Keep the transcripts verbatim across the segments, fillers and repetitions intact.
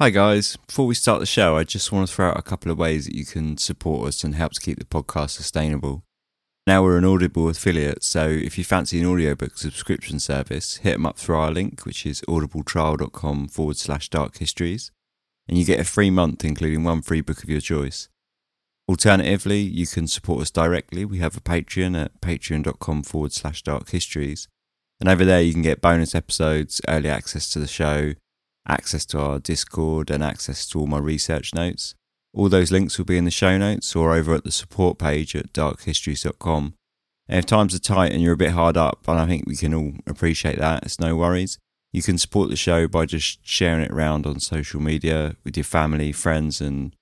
Hi guys, before we start the show, I just want to throw out a couple of ways that you can support us and help to keep the podcast sustainable. Now we're an Audible affiliate, so if you fancy an audiobook subscription service, hit them up through our link, which is audibletrial.com forward slash dark histories, and you get a free month, including one free book of your choice. Alternatively, you can support us directly. We have a Patreon at patreon.com forward slash dark histories, and over there you can get bonus episodes, early access to the show, access to our Discord and access to all my research notes. All those links will be in the show notes or over at the support page at dark histories dot com. And if times are tight and you're a bit hard up, and I think we can all appreciate that, it's no worries. You can support the show by just sharing it around on social media with your family, friends and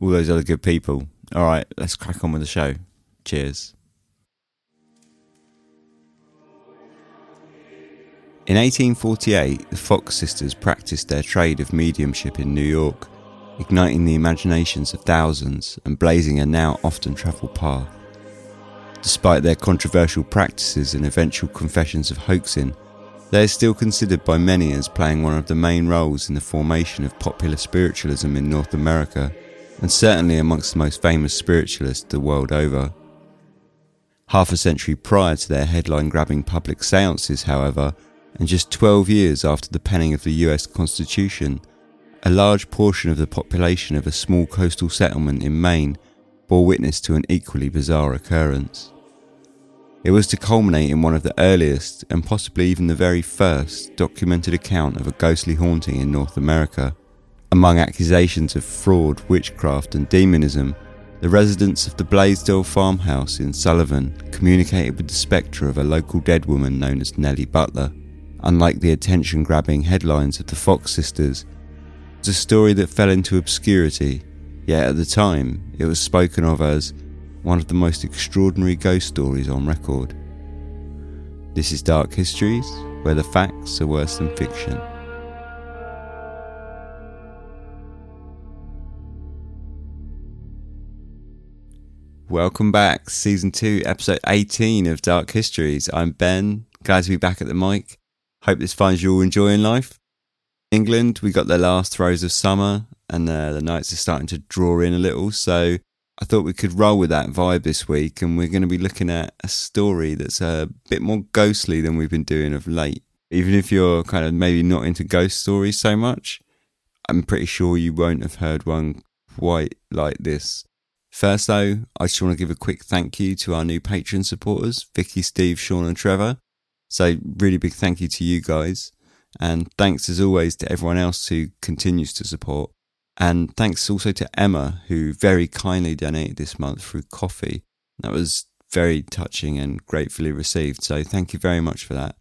all those other good people. All right, let's crack on with the show. Cheers. In eighteen forty-eight, the Fox sisters practiced their trade of mediumship in New York, igniting the imaginations of thousands and blazing a now often travelled path. Despite their controversial practices and eventual confessions of hoaxing, they are still considered by many as playing one of the main roles in the formation of popular spiritualism in North America, and certainly amongst the most famous spiritualists the world over. Half a century prior to their headline-grabbing public seances, however, and just twelve years after the penning of the U S Constitution, a large portion of the population of a small coastal settlement in Maine bore witness to an equally bizarre occurrence. It was to culminate in one of the earliest, and possibly even the very first, documented account of a ghostly haunting in North America. Among accusations of fraud, witchcraft and demonism, the residents of the Blaisdell farmhouse in Sullivan communicated with the spectre of a local dead woman known as Nellie Butler. Unlike the attention-grabbing headlines of the Fox sisters, it was a story that fell into obscurity, yet at the time it was spoken of as one of the most extraordinary ghost stories on record. This is Dark Histories, where the facts are worse than fiction. Welcome back, Season two, Episode eighteen of Dark Histories. I'm Ben, glad to be back at the mic. Hope this finds you all enjoying life. In England, we got the last throes of summer and uh, the nights are starting to draw in a little, so I thought we could roll with that vibe this week, and we're going to be looking at a story that's a bit more ghostly than we've been doing of late. Even if you're kind of maybe not into ghost stories so much, I'm pretty sure you won't have heard one quite like this. First though, I just want to give a quick thank you to our new Patreon supporters, Vicky, Steve, Sean and Trevor. So really big thank you to you guys, and thanks as always to everyone else who continues to support, and thanks also to Emma, who very kindly donated this month through Ko-fi. That was very touching and gratefully received, so thank you very much for that.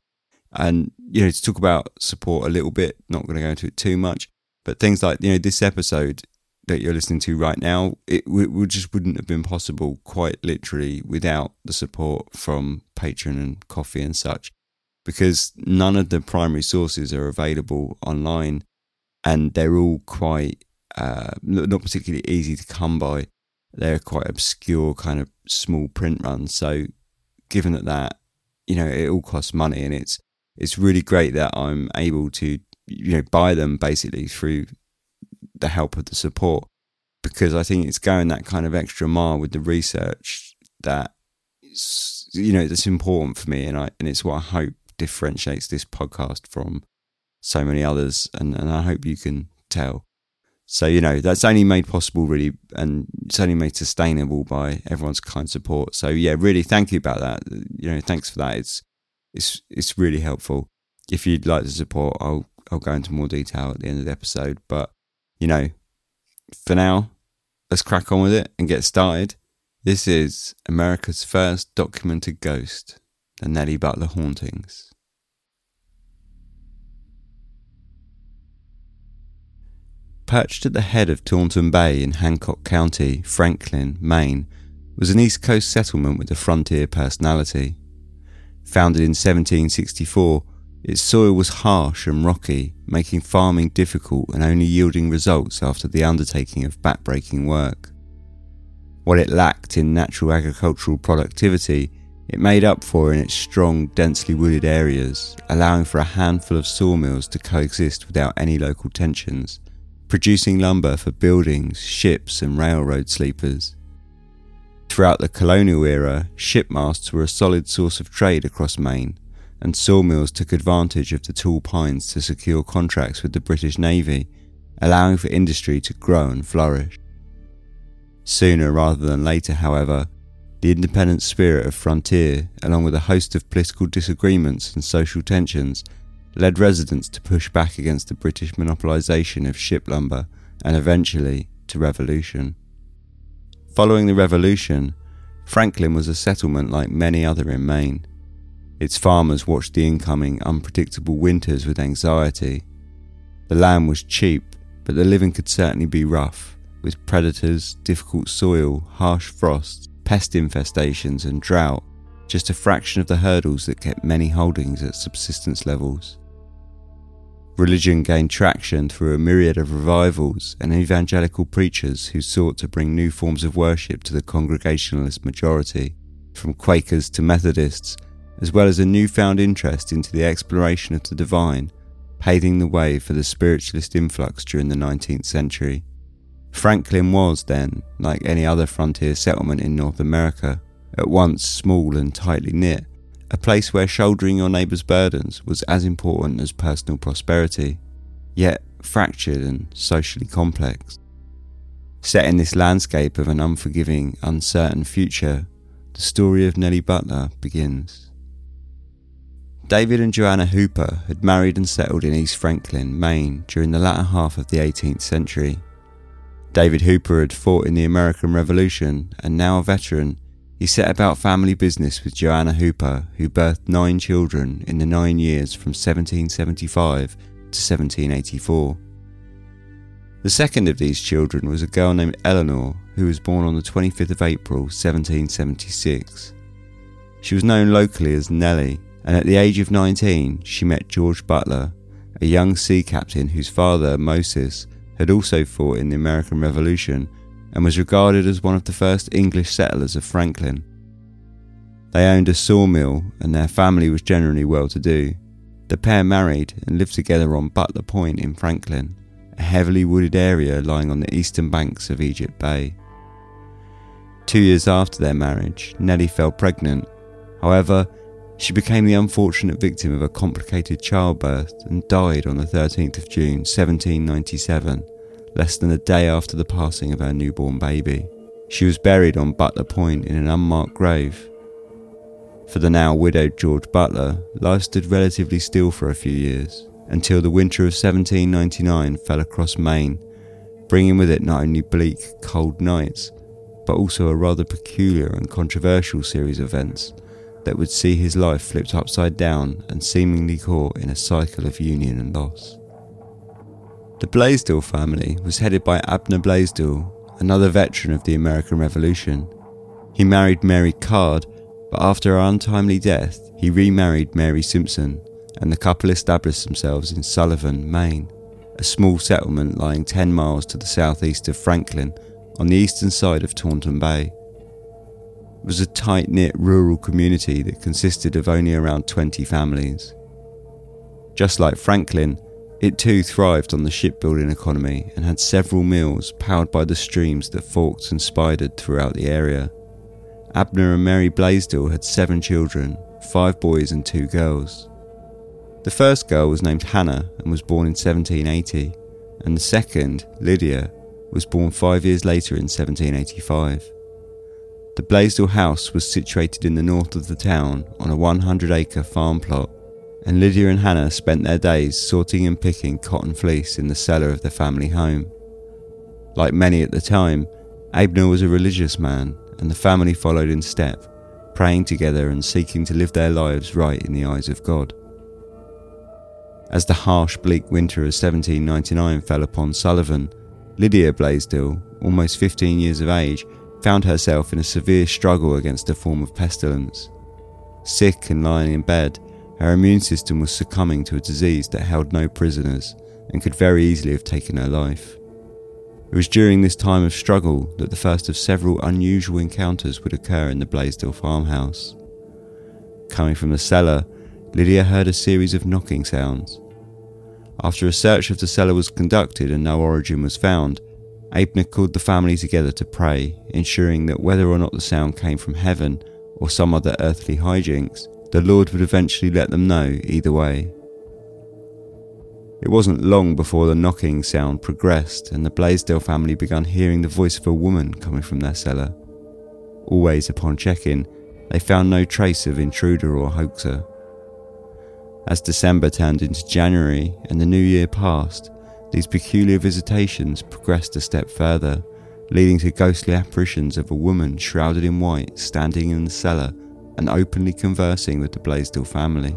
And you know, to talk about support a little bit, not going to go into it too much, but things like, you know, this episode that you're listening to right now, it w- w- just wouldn't have been possible quite literally without the support from Patreon and Ko-fi and such, because none of the primary sources are available online, and they're all quite, uh, not particularly easy to come by. They're quite obscure kind of small print runs. So given that that, you know, it all costs money, and it's it's really great that I'm able to, you know, buy them basically through the help of the support, because I think it's going that kind of extra mile with the research that, you know, that's important for me, and I and it's what I hope differentiates this podcast from so many others, and, and I hope you can tell. So, you know, that's only made possible really, and it's only made sustainable by everyone's kind support. So yeah, really thank you about that. You know, thanks for that. It's it's it's really helpful. If you'd like to support, I'll I'll go into more detail at the end of the episode. But you know, for now, let's crack on with it and get started. This is America's first documented ghost, the Nellie Butler hauntings. Perched at the head of Taunton Bay in Hancock County, Franklin, Maine, was an East Coast settlement with a frontier personality. Founded in seventeen sixty-four, its soil was harsh and rocky, making farming difficult and only yielding results after the undertaking of backbreaking work. What it lacked in natural agricultural productivity, it made up for in its strong, densely wooded areas, allowing for a handful of sawmills to coexist without any local tensions, producing lumber for buildings, ships and railroad sleepers. Throughout the colonial era, shipmasts were a solid source of trade across Maine, and sawmills took advantage of the tall pines to secure contracts with the British Navy, allowing for industry to grow and flourish. Sooner rather than later, however, the independent spirit of frontier, along with a host of political disagreements and social tensions, led residents to push back against the British monopolisation of ship lumber and eventually to revolution. Following the revolution, Franklin was a settlement like many other in Maine. Its farmers watched the incoming, unpredictable winters with anxiety. The land was cheap, but the living could certainly be rough, with predators, difficult soil, harsh frosts, pest infestations and drought, just a fraction of the hurdles that kept many holdings at subsistence levels. Religion gained traction through a myriad of revivals and evangelical preachers who sought to bring new forms of worship to the Congregationalist majority, from Quakers to Methodists, as well as a newfound interest into the exploration of the divine, paving the way for the spiritualist influx during the nineteenth century. Franklin was then, like any other frontier settlement in North America, at once small and tightly knit, a place where shouldering your neighbour's burdens was as important as personal prosperity, yet fractured and socially complex. Set in this landscape of an unforgiving, uncertain future, the story of Nellie Butler begins. David and Joanna Hooper had married and settled in East Franklin, Maine during the latter half of the eighteenth century. David Hooper had fought in the American Revolution, and now a veteran, he set about family business with Joanna Hooper, who birthed nine children in the nine years from seventeen seventy-five to seventeen eighty-four. The second of these children was a girl named Eleanor, who was born on the twenty-fifth of April seventeen seventy-six. She was known locally as Nellie, and at the age of nineteen, she met George Butler, a young sea captain whose father, Moses, had also fought in the American Revolution and was regarded as one of the first English settlers of Franklin. They owned a sawmill and their family was generally well-to-do. The pair married and lived together on Butler Point in Franklin, a heavily wooded area lying on the eastern banks of Egypt Bay. Two years after their marriage, Nellie fell pregnant. However, she became the unfortunate victim of a complicated childbirth and died on the thirteenth of June seventeen ninety-seven, less than a day after the passing of her newborn baby. She was buried on Butler Point in an unmarked grave. For the now widowed George Butler, life stood relatively still for a few years, until the winter of seventeen ninety-nine fell across Maine, bringing with it not only bleak, cold nights, but also a rather peculiar and controversial series of events that would see his life flipped upside down and seemingly caught in a cycle of union and loss. The Blaisdell family was headed by Abner Blaisdell, another veteran of the American Revolution. He married Mary Card, but after her untimely death, he remarried Mary Simpson, and the couple established themselves in Sullivan, Maine, a small settlement lying ten miles to the southeast of Franklin, on the eastern side of Taunton Bay. It was a tight-knit rural community that consisted of only around twenty families. Just like Franklin, it too thrived on the shipbuilding economy and had several mills powered by the streams that forked and spidered throughout the area. Abner and Mary Blaisdell had seven children, five boys and two girls. The first girl was named Hannah and was born in seventeen eighty, and the second, Lydia, was born five years later in seventeen eighty-five. The Blaisdell house was situated in the north of the town on a one hundred acre farm plot, and Lydia and Hannah spent their days sorting and picking cotton fleece in the cellar of the family home. Like many at the time, Abner was a religious man, and the family followed in step, praying together and seeking to live their lives right in the eyes of God. As the harsh, bleak winter of seventeen ninety-nine fell upon Sullivan, Lydia Blaisdell, almost fifteen years of age, found herself in a severe struggle against a form of pestilence. Sick and lying in bed, her immune system was succumbing to a disease that held no prisoners and could very easily have taken her life. It was during this time of struggle that the first of several unusual encounters would occur in the Blaisdell farmhouse. Coming from the cellar, Lydia heard a series of knocking sounds. After a search of the cellar was conducted and no origin was found, Abner called the family together to pray, ensuring that whether or not the sound came from heaven or some other earthly hijinks, the Lord would eventually let them know either way. It wasn't long before the knocking sound progressed and the Blaisdell family began hearing the voice of a woman coming from their cellar. Always upon check-in, they found no trace of intruder or hoaxer. As December turned into January and the new year passed, these peculiar visitations progressed a step further, leading to ghostly apparitions of a woman shrouded in white standing in the cellar and openly conversing with the Blaisdell family.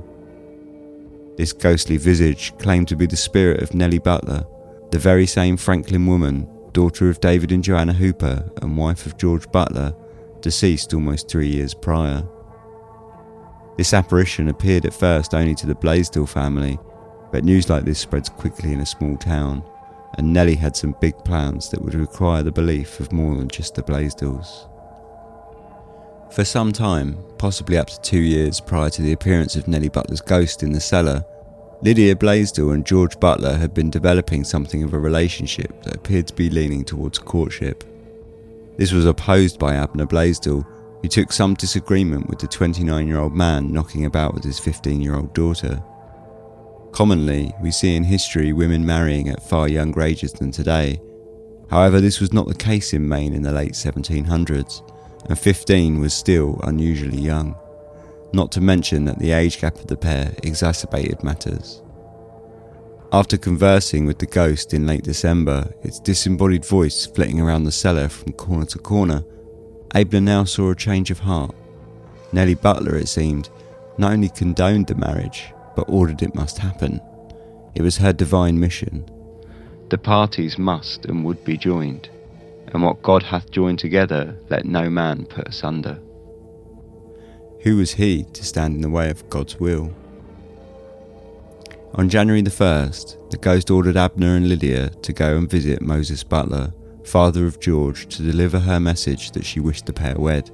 This ghostly visage claimed to be the spirit of Nellie Butler, the very same Franklin woman, daughter of David and Joanna Hooper and wife of George Butler, deceased almost three years prior. This apparition appeared at first only to the Blaisdell family, but news like this spreads quickly in a small town, and Nellie had some big plans that would require the belief of more than just the Blaisdells. For some time, possibly up to two years prior to the appearance of Nellie Butler's ghost in the cellar, Lydia Blaisdell and George Butler had been developing something of a relationship that appeared to be leaning towards courtship. This was opposed by Abner Blaisdell, who took some disagreement with the twenty-nine-year-old man knocking about with his fifteen-year-old daughter. Commonly, we see in history women marrying at far younger ages than today. However, this was not the case in Maine in the late seventeen hundreds, and fifteen was still unusually young, not to mention that the age gap of the pair exacerbated matters. After conversing with the ghost in late December, its disembodied voice flitting around the cellar from corner to corner, Abner now saw a change of heart. Nellie Butler, it seemed, not only condoned the marriage, but ordered it must happen. It was her divine mission. The parties must and would be joined, and what God hath joined together, let no man put asunder. Who was he to stand in the way of God's will? On January the first, the ghost ordered Abner and Lydia to go and visit Moses Butler, father of George, to deliver her message that she wished the pair wed.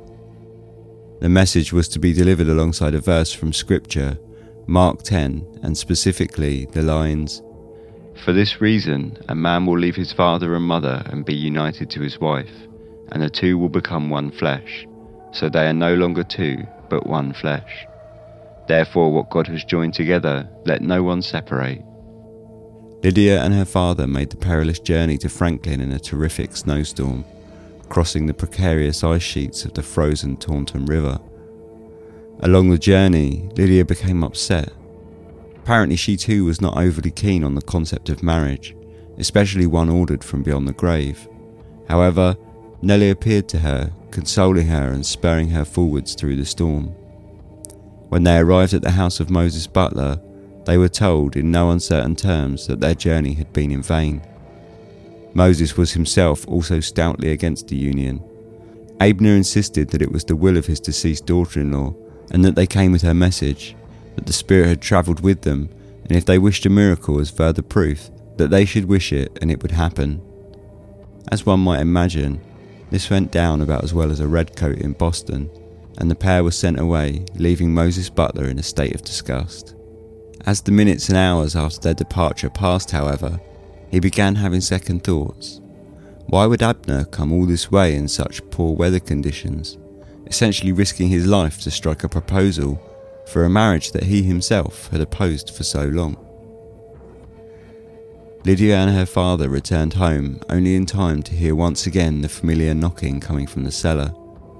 The message was to be delivered alongside a verse from Scripture, Mark ten, and specifically the lines, "For this reason, a man will leave his father and mother and be united to his wife, and the two will become one flesh. So they are no longer two, but one flesh. Therefore, what God has joined together, let no one separate." Lydia and her father made the perilous journey to Franklin in a terrific snowstorm, crossing the precarious ice sheets of the frozen Taunton River. Along the journey, Lydia became upset. Apparently she too was not overly keen on the concept of marriage, especially one ordered from beyond the grave. However, Nellie appeared to her, consoling her and spurring her forwards through the storm. When they arrived at the house of Moses Butler, they were told in no uncertain terms that their journey had been in vain. Moses was himself also stoutly against the union. Abner insisted that it was the will of his deceased daughter-in-law, and that they came with her message, that the spirit had travelled with them, and if they wished a miracle as further proof, that they should wish it and it would happen. As one might imagine, this went down about as well as a redcoat in Boston, and the pair were sent away, leaving Moses Butler in a state of disgust. As the minutes and hours after their departure passed, however, he began having second thoughts. Why would Abner come all this way in such poor weather conditions, essentially risking his life to strike a proposal for a marriage that he himself had opposed for so long? Lydia and her father returned home only in time to hear once again the familiar knocking coming from the cellar,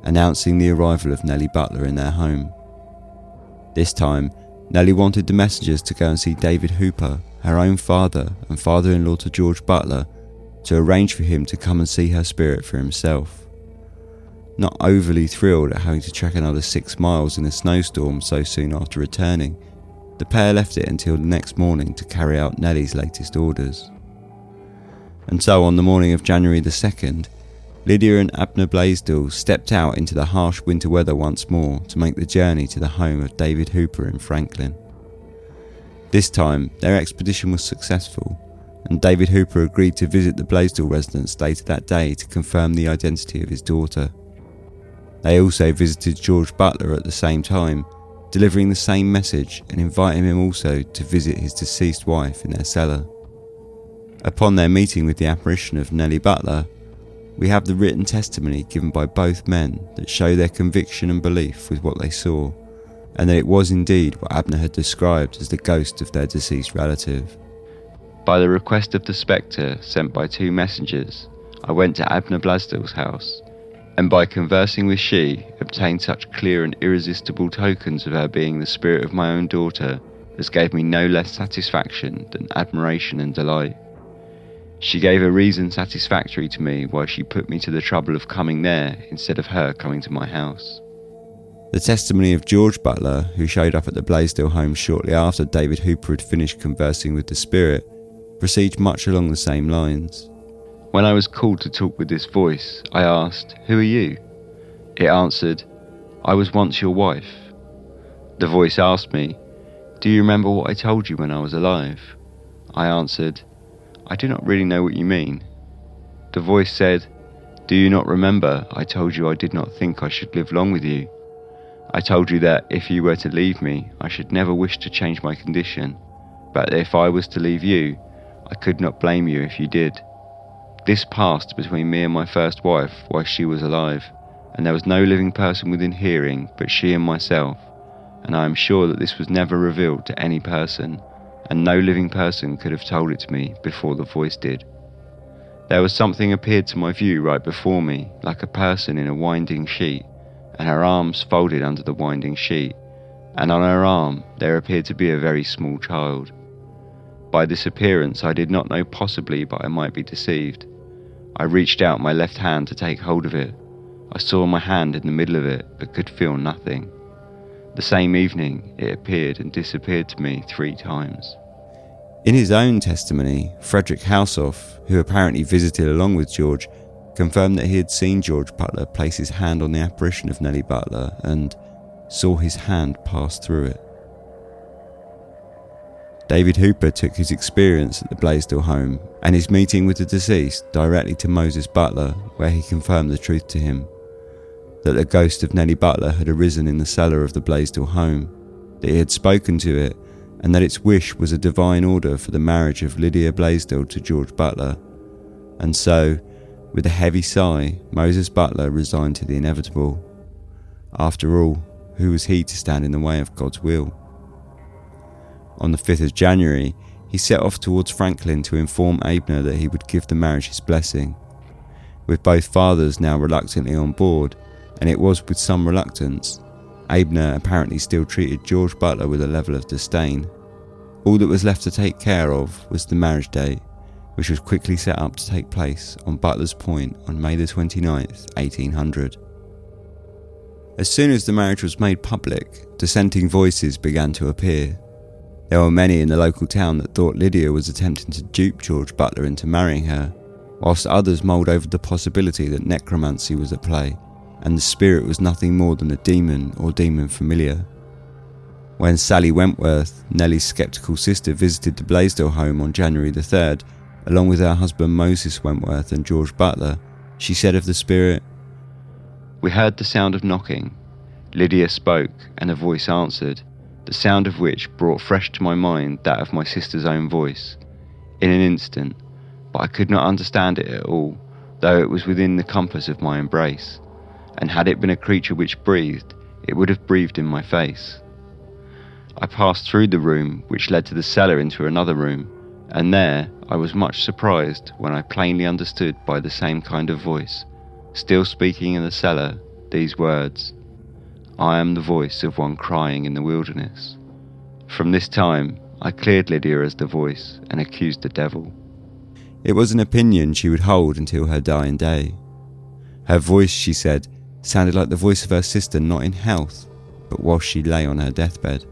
announcing the arrival of Nellie Butler in their home. This time, Nellie wanted the messengers to go and see David Hooper, her own father and father-in-law to George Butler, to arrange for him to come and see her spirit for himself. Not overly thrilled at having to trek another six miles in a snowstorm so soon after returning, the pair left it until the next morning to carry out Nellie's latest orders. And so on the morning of January the second, Lydia and Abner Blaisdell stepped out into the harsh winter weather once more to make the journey to the home of David Hooper in Franklin. This time, their expedition was successful, and David Hooper agreed to visit the Blaisdell residence later that day to confirm the identity of his daughter. They also visited George Butler at the same time, delivering the same message and inviting him also to visit his deceased wife in their cellar. Upon their meeting with the apparition of Nellie Butler, we have the written testimony given by both men that show their conviction and belief with what they saw, and that it was indeed what Abner had described as the ghost of their deceased relative. By the request of the spectre sent by two messengers, I went to Abner Blaisdell's house, and by conversing with she, obtained such clear and irresistible tokens of her being the spirit of my own daughter as gave me no less satisfaction than admiration and delight. She gave a reason satisfactory to me why she put me to the trouble of coming there instead of her coming to my house. The testimony of George Butler, who showed up at the Blaisdell home shortly after David Hooper had finished conversing with the spirit, proceeds much along the same lines. When I was called to talk with this voice, I asked, "Who are you?" It answered, "I was once your wife." The voice asked me, "Do you remember what I told you when I was alive?" I answered, "I do not really know what you mean." The voice said, "Do you not remember I told you I did not think I should live long with you? I told you that if you were to leave me, I should never wish to change my condition, but if I was to leave you, I could not blame you if you did. This passed between me and my first wife while she was alive, and there was no living person within hearing but she and myself, and I am sure that this was never revealed to any person, and no living person could have told it to me before the voice did. There was something appeared to my view right before me, like a person in a winding sheet, and her arms folded under the winding sheet, and on her arm there appeared to be a very small child. By this appearance I did not know possibly, but I might be deceived. I reached out my left hand to take hold of it. I saw my hand in the middle of it, but could feel nothing. The same evening, it appeared and disappeared to me three times." In his own testimony, Frederick Houseoff, who apparently visited along with George, confirmed that he had seen George Butler place his hand on the apparition of Nellie Butler and saw his hand pass through it. David Hooper took his experience at the Blaisdell home and his meeting with the deceased directly to Moses Butler, where he confirmed the truth to him, that the ghost of Nellie Butler had arisen in the cellar of the Blaisdell home, that he had spoken to it, and that its wish was a divine order for the marriage of Lydia Blaisdell to George Butler. And so, with a heavy sigh, Moses Butler resigned to the inevitable. After all, who was he to stand in the way of God's will? On the fifth of January, he set off towards Franklin to inform Abner that he would give the marriage his blessing. With both fathers now reluctantly on board, and it was with some reluctance, Abner apparently still treated George Butler with a level of disdain. All that was left to take care of was the marriage date, which was quickly set up to take place on Butler's Point on May the twenty-ninth, eighteen hundred. As soon as the marriage was made public, dissenting voices began to appear. There were many in the local town that thought Lydia was attempting to dupe George Butler into marrying her, whilst others mulled over the possibility that necromancy was at play, and the spirit was nothing more than a demon or demon familiar. When Sally Wentworth, Nellie's sceptical sister, visited the Blaisdell home on January the third, along with her husband Moses Wentworth and George Butler, she said of the spirit, "We heard the sound of knocking. Lydia spoke, and a voice answered, the sound of which brought fresh to my mind that of my sister's own voice, in an instant, but I could not understand it at all, though it was within the compass of my embrace, and had it been a creature which breathed, it would have breathed in my face. I passed through the room which led to the cellar into another room, and there I was much surprised when I plainly understood by the same kind of voice, still speaking in the cellar, these words, 'I am the voice of one crying in the wilderness.' From this time, I cleared Lydia as the voice and accused the devil." It was an opinion she would hold until her dying day. Her voice, she said, sounded like the voice of her sister not in health, but while she lay on her deathbed.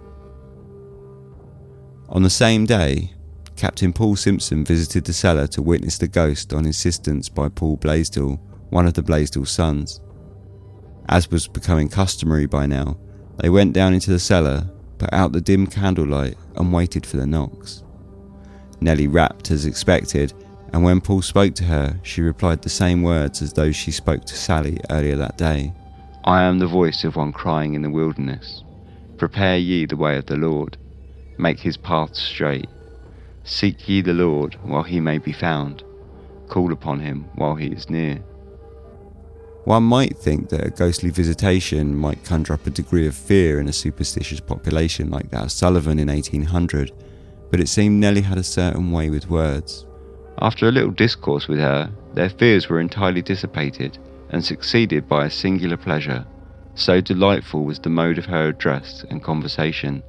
On the same day, Captain Paul Simpson visited the cellar to witness the ghost on insistence by Paul Blaisdell, one of the Blaisdell sons. As was becoming customary by now, they went down into the cellar, put out the dim candlelight and waited for the knocks. Nellie rapped as expected, and when Paul spoke to her, she replied the same words as those she spoke to Sally earlier that day. "I am the voice of one crying in the wilderness." Prepare ye the way of the Lord, make his path straight. Seek ye the Lord while he may be found, call upon him while he is near. One might think that a ghostly visitation might conjure up a degree of fear in a superstitious population like that of Sullivan in eighteen hundred, but it seemed Nellie had a certain way with words. After a little discourse with her, their fears were entirely dissipated and succeeded by a singular pleasure, so delightful was the mode of her address and conversation.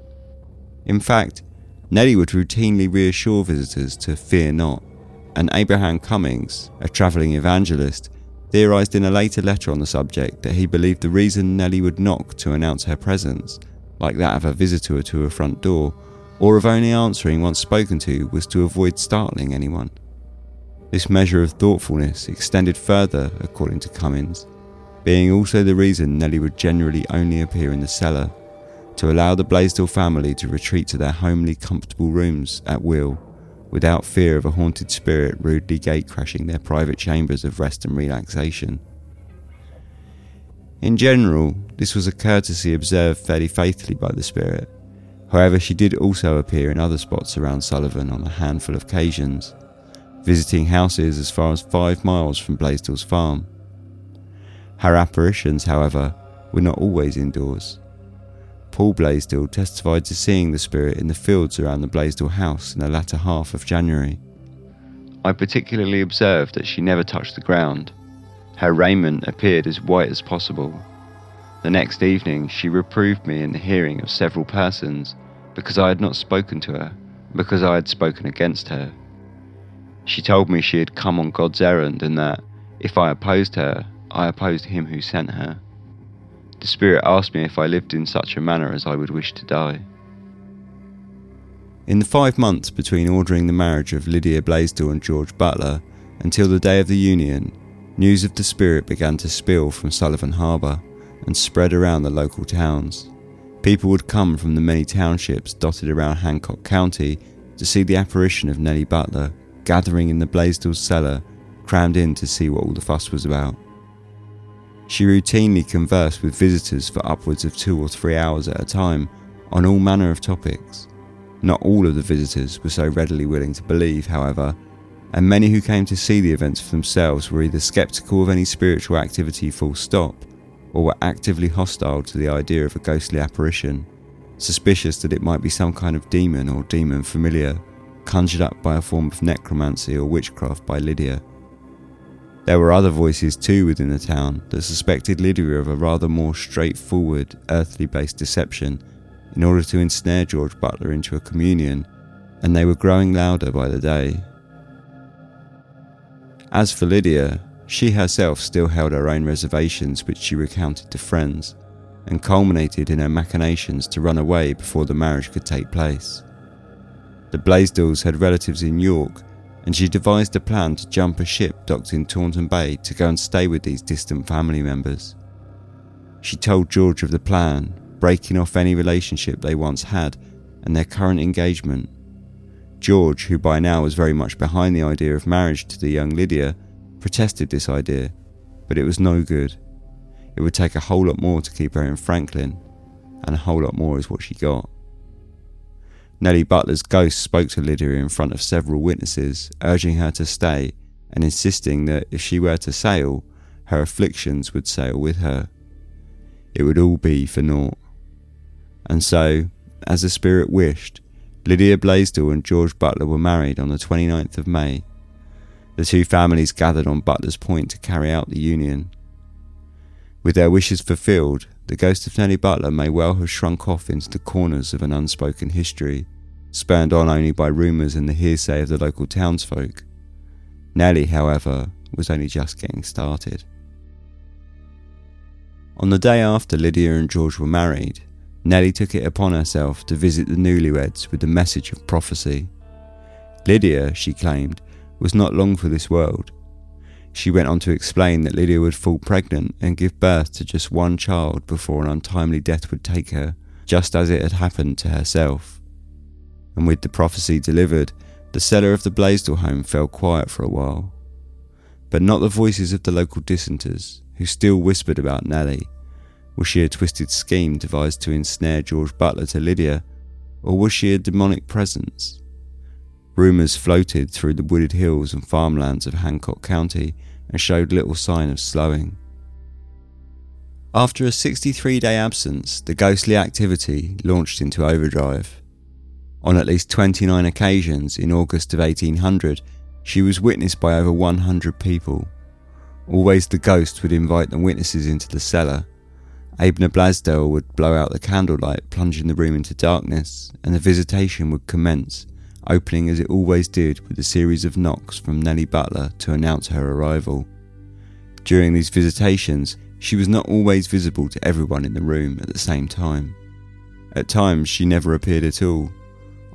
In fact, Nellie would routinely reassure visitors to fear not, and Abraham Cummings, a travelling evangelist, theorised in a later letter on the subject that he believed the reason Nellie would knock to announce her presence, like that of a visitor to her front door, or of only answering once spoken to, was to avoid startling anyone. This measure of thoughtfulness extended further, according to Cummings, being also the reason Nellie would generally only appear in the cellar, to allow the Blaisdell family to retreat to their homely, comfortable rooms at will, without fear of a haunted spirit rudely gatecrashing their private chambers of rest and relaxation. In general, this was a courtesy observed fairly faithfully by the spirit. However, she did also appear in other spots around Sullivan on a handful of occasions, visiting houses as far as five miles from Blaisdell's farm. Her apparitions, however, were not always indoors. Paul Blaisdell testified to seeing the spirit in the fields around the Blaisdell house in the latter half of January. I particularly observed that she never touched the ground. Her raiment appeared as white as possible. The next evening she reproved me in the hearing of several persons because I had not spoken to her, because I had spoken against her. She told me she had come on God's errand and that, if I opposed her, I opposed him who sent her. The spirit asked me if I lived in such a manner as I would wish to die. In the five months between ordering the marriage of Lydia Blaisdell and George Butler until the day of the union, news of the spirit began to spill from Sullivan Harbour and spread around the local towns. People would come from the many townships dotted around Hancock County to see the apparition of Nellie Butler, gathering in the Blaisdell cellar, crammed in to see what all the fuss was about. She routinely conversed with visitors for upwards of two or three hours at a time on all manner of topics. Not all of the visitors were so readily willing to believe, however, and many who came to see the events for themselves were either sceptical of any spiritual activity full stop, or were actively hostile to the idea of a ghostly apparition, suspicious that it might be some kind of demon or demon familiar, conjured up by a form of necromancy or witchcraft by Lydia. There were other voices too within the town that suspected Lydia of a rather more straightforward, earthly-based deception in order to ensnare George Butler into a communion, and they were growing louder by the day. As for Lydia, she herself still held her own reservations, which she recounted to friends, and culminated in her machinations to run away before the marriage could take place. The Blaisdells had relatives in York, and she devised a plan to jump a ship docked in Taunton Bay to go and stay with these distant family members. She told George of the plan, breaking off any relationship they once had and their current engagement. George, who by now was very much behind the idea of marriage to the young Lydia, protested this idea, but it was no good. It would take a whole lot more to keep her in Franklin, and a whole lot more is what she got. Nellie Butler's ghost spoke to Lydia in front of several witnesses, urging her to stay and insisting that if she were to sail, her afflictions would sail with her. It would all be for naught. And so, as the spirit wished, Lydia Blaisdell and George Butler were married on the twenty-ninth of May. The two families gathered on Butler's Point to carry out the union. With their wishes fulfilled, the ghost of Nellie Butler may well have shrunk off into the corners of an unspoken history, spurned on only by rumours and the hearsay of the local townsfolk. Nellie, however, was only just getting started. On the day after Lydia and George were married, Nellie took it upon herself to visit the newlyweds with a message of prophecy. Lydia, she claimed, was not long for this world. She went on to explain that Lydia would fall pregnant and give birth to just one child before an untimely death would take her, just as it had happened to herself. And with the prophecy delivered, the cellar of the Blaisdell home fell quiet for a while. But not the voices of the local dissenters, who still whispered about Nellie, Was she a twisted scheme devised to ensnare George Butler to Lydia, or was she a demonic presence? Rumours floated through the wooded hills and farmlands of Hancock County and showed little sign of slowing. After a sixty-three day absence, the ghostly activity launched into overdrive. On at least twenty-nine occasions in August of eighteen hundred, she was witnessed by over one hundred people. Always the ghost would invite the witnesses into the cellar. Abner Blaisdell would blow out the candlelight, plunging the room into darkness, and the visitation would commence, opening as it always did with a series of knocks from Nellie Butler to announce her arrival. During these visitations, she was not always visible to everyone in the room at the same time. At times, she never appeared at all.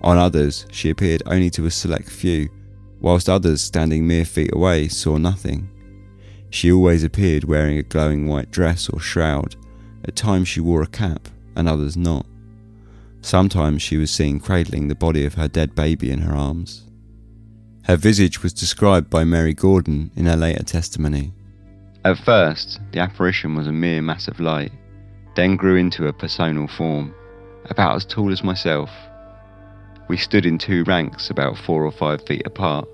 On others, she appeared only to a select few, whilst others standing mere feet away saw nothing. She always appeared wearing a glowing white dress or shroud. At times she wore a cap, and others not. Sometimes she was seen cradling the body of her dead baby in her arms. Her visage was described by Mary Gordon in her later testimony. At first, the apparition was a mere mass of light, then grew into a personal form, about as tall as myself. We stood in two ranks about four or five feet apart.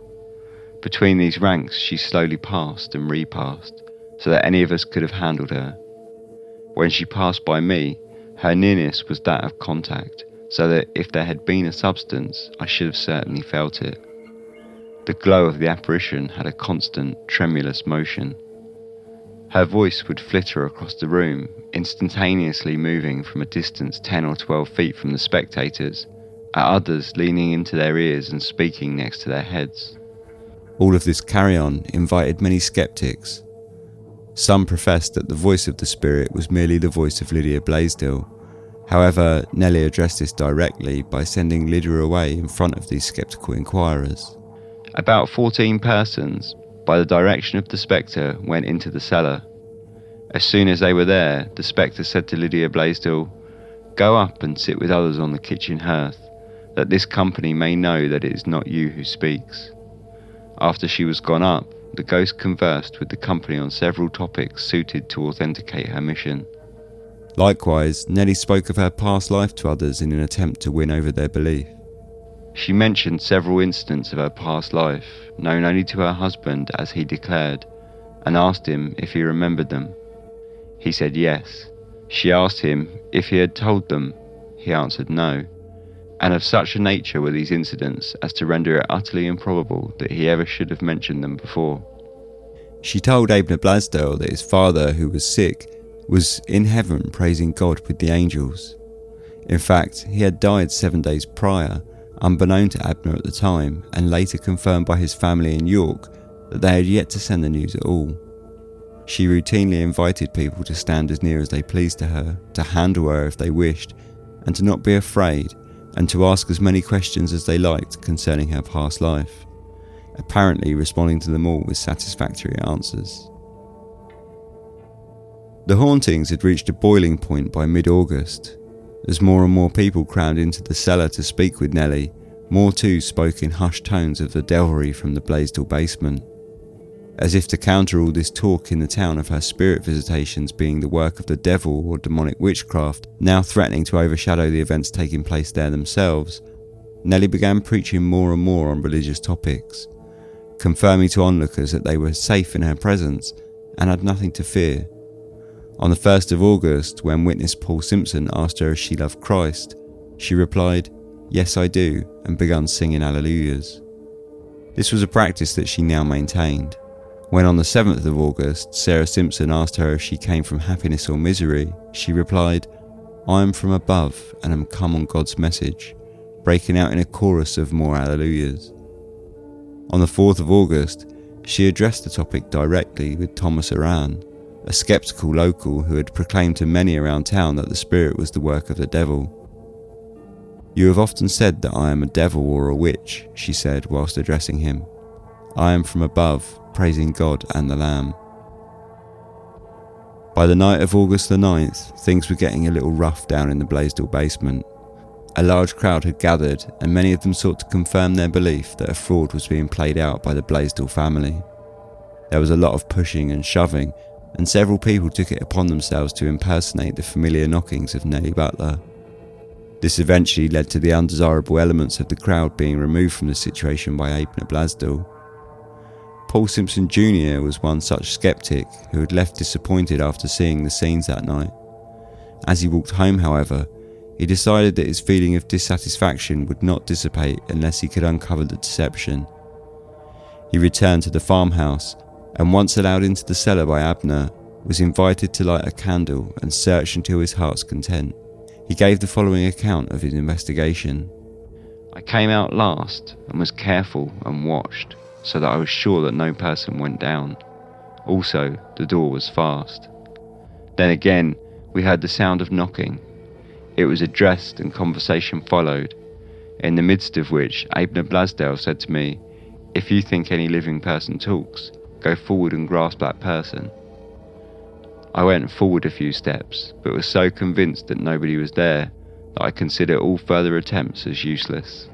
Between these ranks she slowly passed and repassed, so that any of us could have handled her. When she passed by me, her nearness was that of contact, so that if there had been a substance, I should have certainly felt it. The glow of the apparition had a constant, tremulous motion. Her voice would flitter across the room, instantaneously moving from a distance ten or twelve feet from the spectators, at others leaning into their ears and speaking next to their heads. All of this carry-on invited many skeptics. Some professed that the voice of the spirit was merely the voice of Lydia Blaisdell. However, Nellie addressed this directly by sending Lydia away in front of these sceptical inquirers. About fourteen persons, by the direction of the spectre, went into the cellar. As soon as they were there, the spectre said to Lydia Blaisdell, "Go up and sit with others on the kitchen hearth, that this company may know that it is not you who speaks." After she was gone up, the ghost conversed with the company on several topics suited to authenticate her mission. Likewise, Nellie spoke of her past life to others in an attempt to win over their belief. She mentioned several incidents of her past life, known only to her husband as he declared, and asked him if he remembered them. He said yes. She asked him if he had told them. He answered no. And of such a nature were these incidents as to render it utterly improbable that he ever should have mentioned them before. She told Abner Blaisdell that his father, who was sick, was in heaven praising God with the angels. In fact, he had died seven days prior, unbeknown to Abner at the time, and later confirmed by his family in York that they had yet to send the news at all. She routinely invited people to stand as near as they pleased to her, to handle her if they wished, and to not be afraid, and to ask as many questions as they liked concerning her past life, apparently responding to them all with satisfactory answers. The hauntings had reached a boiling point by mid-August. As more and more people crowded into the cellar to speak with Nellie, more too spoke in hushed tones of the devilry from the Blaisdell basement. As if to counter all this talk in the town of her spirit visitations being the work of the devil or demonic witchcraft, now threatening to overshadow the events taking place there themselves, Nellie began preaching more and more on religious topics, confirming to onlookers that they were safe in her presence and had nothing to fear. On the first of August, when witness Paul Simpson asked her if she loved Christ, she replied, "Yes, I do," and began singing hallelujahs. This was a practice that she now maintained. When on the seventh of August, Sarah Simpson asked her if she came from happiness or misery, she replied, "I am from above and am come on God's message," breaking out in a chorus of more hallelujahs. On the fourth of August, she addressed the topic directly with Thomas Aran, a sceptical local who had proclaimed to many around town that the spirit was the work of the devil. "You have often said that I am a devil or a witch," she said whilst addressing him. "I am from above, praising God and the Lamb." By the night of August the ninth, things were getting a little rough down in the Blaisdell basement. A large crowd had gathered, and many of them sought to confirm their belief that a fraud was being played out by the Blaisdell family. There was a lot of pushing and shoving, and several people took it upon themselves to impersonate the familiar knockings of Nellie Butler. This eventually led to the undesirable elements of the crowd being removed from the situation by Abner Blaisdell. Paul Simpson Junior was one such sceptic who had left disappointed after seeing the scenes that night. As he walked home, however, he decided that his feeling of dissatisfaction would not dissipate unless he could uncover the deception. He returned to the farmhouse and, once allowed into the cellar by Abner, was invited to light a candle and search until his heart's content. He gave the following account of his investigation. I came out last and was careful and watched so that I was sure that no person went down. Also, the door was fast. Then again, we heard the sound of knocking. It was addressed and conversation followed, in the midst of which Abner Blaisdell said to me, "If you think any living person talks, go forward and grasp that person." I went forward a few steps, but was so convinced that nobody was there that I considered all further attempts as useless.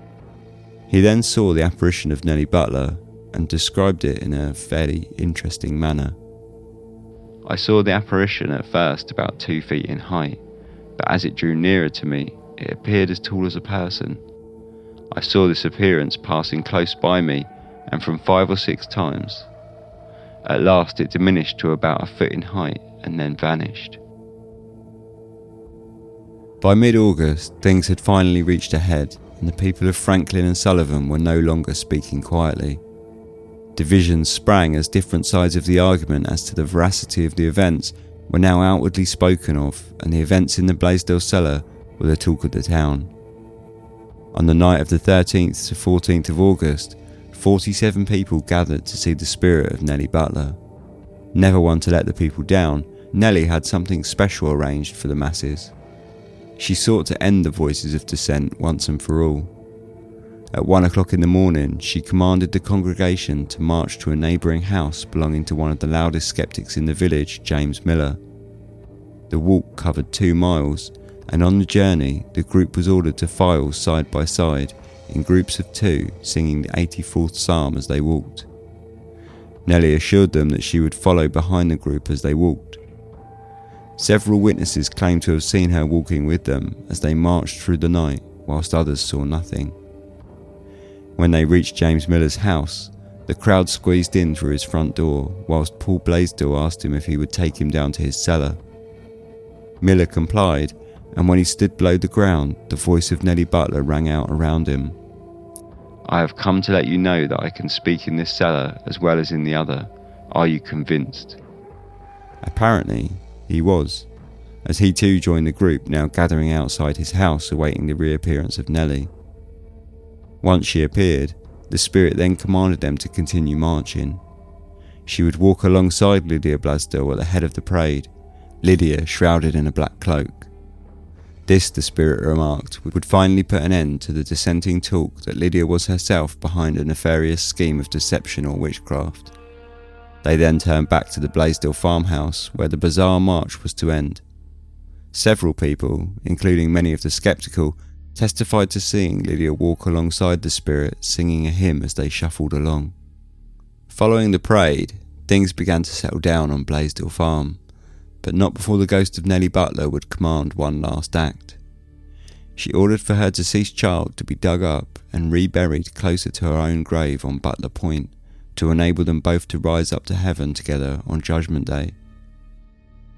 He then saw the apparition of Nellie Butler and described it in a fairly interesting manner. I saw the apparition at first about two feet in height, but as it drew nearer to me, it appeared as tall as a person. I saw this appearance passing close by me, and from five or six times. At last it diminished to about a foot in height, and then vanished. By mid-August, things had finally reached a head, and the people of Franklin and Sullivan were no longer speaking quietly. Divisions sprang as different sides of the argument as to the veracity of the events were now outwardly spoken of, and the events in the Blaisdell cellar were the talk of the town. On the night of the thirteenth to fourteenth of August, forty-seven people gathered to see the spirit of Nellie Butler. Never one to let the people down, Nellie had something special arranged for the masses. She sought to end the voices of dissent once and for all. At one o'clock in the morning, she commanded the congregation to march to a neighbouring house belonging to one of the loudest sceptics in the village, James Miller. The walk covered two miles, and on the journey, the group was ordered to file side by side, in groups of two, singing the eighty-fourth Psalm as they walked. Nellie assured them that she would follow behind the group as they walked. Several witnesses claimed to have seen her walking with them as they marched through the night, whilst others saw nothing. When they reached James Miller's house, the crowd squeezed in through his front door, whilst Paul Blaisdell asked him if he would take him down to his cellar. Miller complied, and when he stood below the ground, the voice of Nellie Butler rang out around him. I have come to let you know that I can speak in this cellar as well as in the other. Are you convinced? Apparently, he was, as he too joined the group now gathering outside his house awaiting the reappearance of Nellie. Once she appeared, the spirit then commanded them to continue marching. She would walk alongside Lydia Blaisdell at the head of the parade, Lydia shrouded in a black cloak. This, the spirit remarked, would finally put an end to the dissenting talk that Lydia was herself behind a nefarious scheme of deception or witchcraft. They then turned back to the Blaisdell farmhouse, where the bizarre march was to end. Several people, including many of the sceptical, testified to seeing Lydia walk alongside the spirit, singing a hymn as they shuffled along. Following the parade, things began to settle down on Blaisdell Farm, but not before the ghost of Nellie Butler would command one last act. She ordered for her deceased child to be dug up and reburied closer to her own grave on Butler Point, to enable them both to rise up to heaven together on Judgment Day.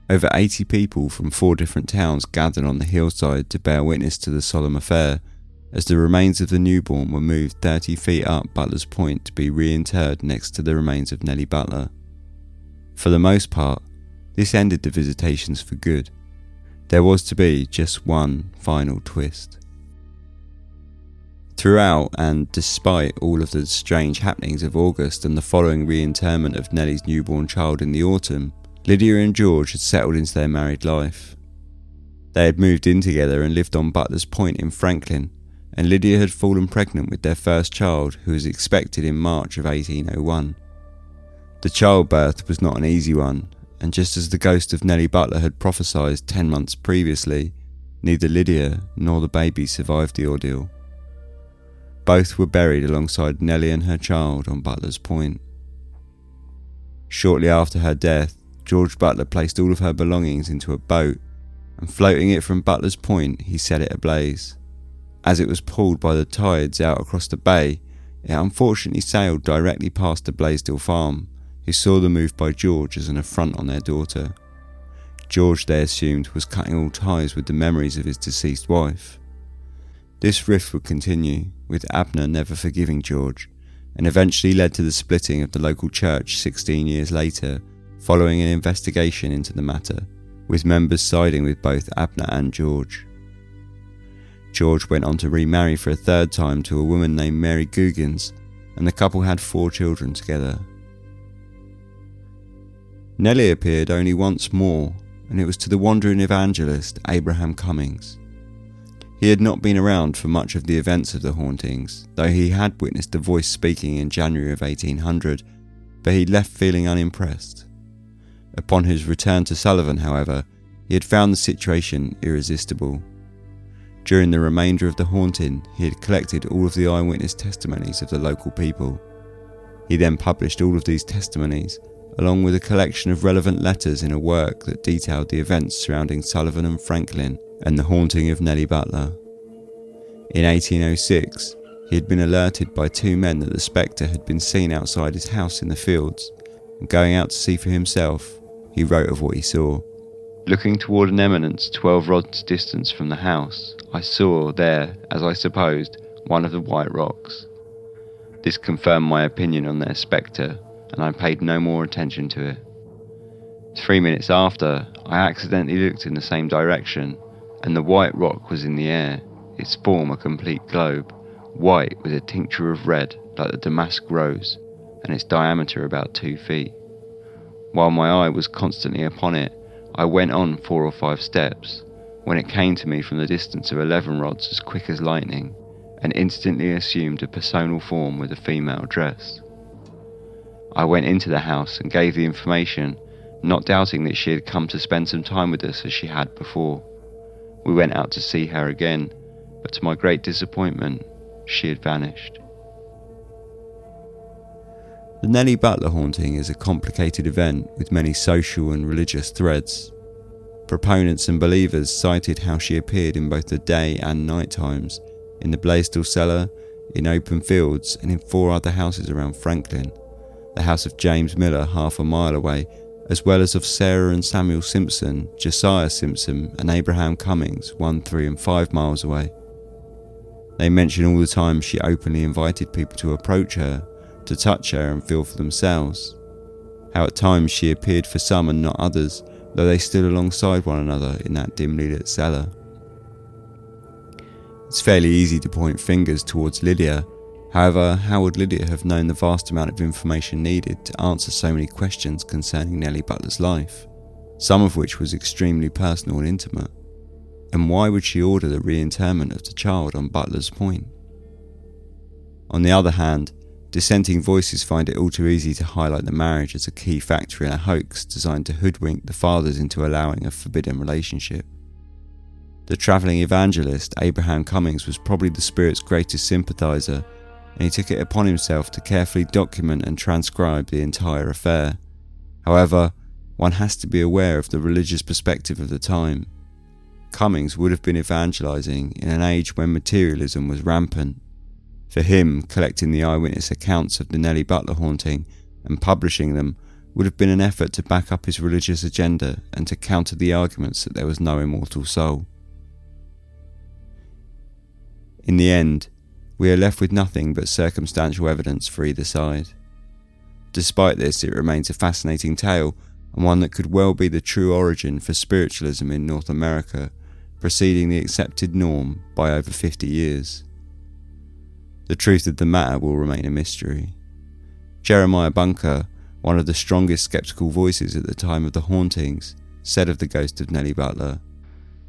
Over eighty people from four different towns gathered on the hillside to bear witness to the solemn affair, as the remains of the newborn were moved thirty feet up Butler's Point to be reinterred next to the remains of Nellie Butler. For the most part, this ended the visitations for good. There was to be just one final twist. Throughout, and despite all of the strange happenings of August and the following reinterment of Nellie's newborn child in the autumn, Lydia and George had settled into their married life. They had moved in together and lived on Butler's Point in Franklin, and Lydia had fallen pregnant with their first child, who was expected in March of eighteen oh one. The childbirth was not an easy one, and just as the ghost of Nellie Butler had prophesied ten months previously, neither Lydia nor the baby survived the ordeal. Both were buried alongside Nellie and her child on Butler's Point. Shortly after her death, George Butler placed all of her belongings into a boat, and floating it from Butler's Point, he set it ablaze. As it was pulled by the tides out across the bay, it unfortunately sailed directly past the Blaisdell farm, who saw the move by George as an affront on their daughter. George, they assumed, was cutting all ties with the memories of his deceased wife. This rift would continue, with Abner never forgiving George, and eventually led to the splitting of the local church sixteen years later, following an investigation into the matter, with members siding with both Abner and George. George went on to remarry for a third time to a woman named Mary Guggins, and the couple had four children together. Nellie appeared only once more, and it was to the wandering evangelist Abraham Cummings. He had not been around for much of the events of the hauntings, though he had witnessed the voice speaking in January of eighteen hundred, but he left feeling unimpressed. Upon his return to Sullivan, however, he had found the situation irresistible. During the remainder of the haunting, he had collected all of the eyewitness testimonies of the local people. He then published all of these testimonies, along with a collection of relevant letters in a work that detailed the events surrounding Sullivan and Franklin and the haunting of Nellie Butler. In eighteen oh six, he had been alerted by two men that the spectre had been seen outside his house in the fields, and going out to see for himself, he wrote of what he saw. "Looking toward an eminence twelve rods distance from the house, I saw there, as I supposed, one of the white rocks. This confirmed my opinion on their spectre, and I paid no more attention to it. Three minutes after, I accidentally looked in the same direction, and the white rock was in the air, its form a complete globe, white with a tincture of red like the damask rose, and its diameter about two feet. While my eye was constantly upon it, I went on four or five steps, when it came to me from the distance of eleven rods as quick as lightning, and instantly assumed a personal form with a female dress. I went into the house and gave the information, not doubting that she had come to spend some time with us as she had before. We went out to see her again, but to my great disappointment, she had vanished." The Nellie Butler haunting is a complicated event with many social and religious threads. Proponents and believers cited how she appeared in both the day and night times, in the Blaisdell cellar, in open fields, and in four other houses around Franklin: the house of James Miller, half a mile away, as well as of Sarah and Samuel Simpson, Josiah Simpson, and Abraham Cummings, one, three and five miles away. They mention all the time she openly invited people to approach her, to touch her and feel for themselves. How at times she appeared for some and not others, though they stood alongside one another in that dimly lit cellar. It's fairly easy to point fingers towards Lydia. However, how would Lydia have known the vast amount of information needed to answer so many questions concerning Nellie Butler's life, some of which was extremely personal and intimate? And why would she order the reinterment of the child on Butler's Point? On the other hand, dissenting voices find it all too easy to highlight the marriage as a key factor in a hoax designed to hoodwink the fathers into allowing a forbidden relationship. The travelling evangelist Abraham Cummings was probably the spirit's greatest sympathiser, and he took it upon himself to carefully document and transcribe the entire affair. However, one has to be aware of the religious perspective of the time. Cummings would have been evangelising in an age when materialism was rampant. For him, collecting the eyewitness accounts of the Nellie Butler haunting and publishing them would have been an effort to back up his religious agenda and to counter the arguments that there was no immortal soul. In the end, we are left with nothing but circumstantial evidence for either side. Despite this, it remains a fascinating tale, and one that could well be the true origin for spiritualism in North America, preceding the accepted norm by over fifty years. The truth of the matter will remain a mystery. Jeremiah Bunker, one of the strongest sceptical voices at the time of the hauntings, said of the ghost of Nellie Butler,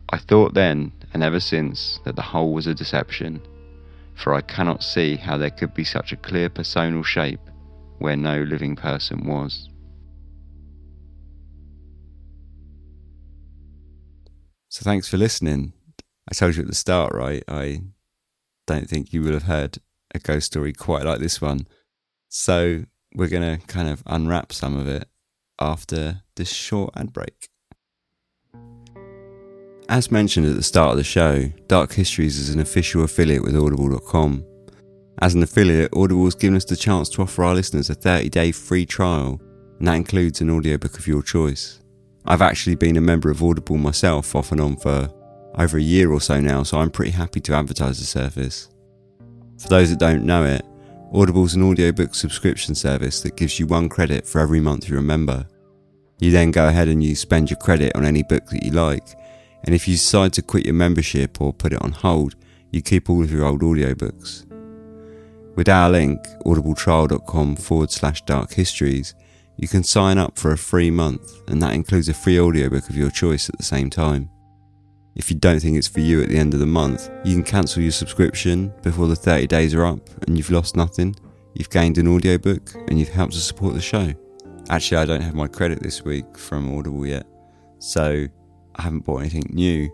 "I thought then, and ever since, that the whole was a deception, for I cannot see how there could be such a clear personal shape where no living person was." So thanks for listening. I told you at the start, right, I don't think you will have heard a ghost story quite like this one. So we're going to kind of unwrap some of it after this short ad break. As mentioned at the start of the show, Dark Histories is an official affiliate with Audible dot com. As an affiliate, Audible has given us the chance to offer our listeners a thirty-day free trial, and that includes an audiobook of your choice. I've actually been a member of Audible myself off and on for over a year or so now, so I'm pretty happy to advertise the service. For those that don't know it, Audible's an audiobook subscription service that gives you one credit for every month you're a member. You then go ahead and you spend your credit on any book that you like, and if you decide to quit your membership or put it on hold, you keep all of your old audiobooks. With our link, audibletrial.com forward slash dark histories, you can sign up for a free month, and that includes a free audiobook of your choice at the same time. If you don't think it's for you at the end of the month, you can cancel your subscription before the thirty days are up, and you've lost nothing. You've gained an audiobook, and you've helped to support the show. Actually, I don't have my credit this week from Audible yet, so I haven't bought anything new,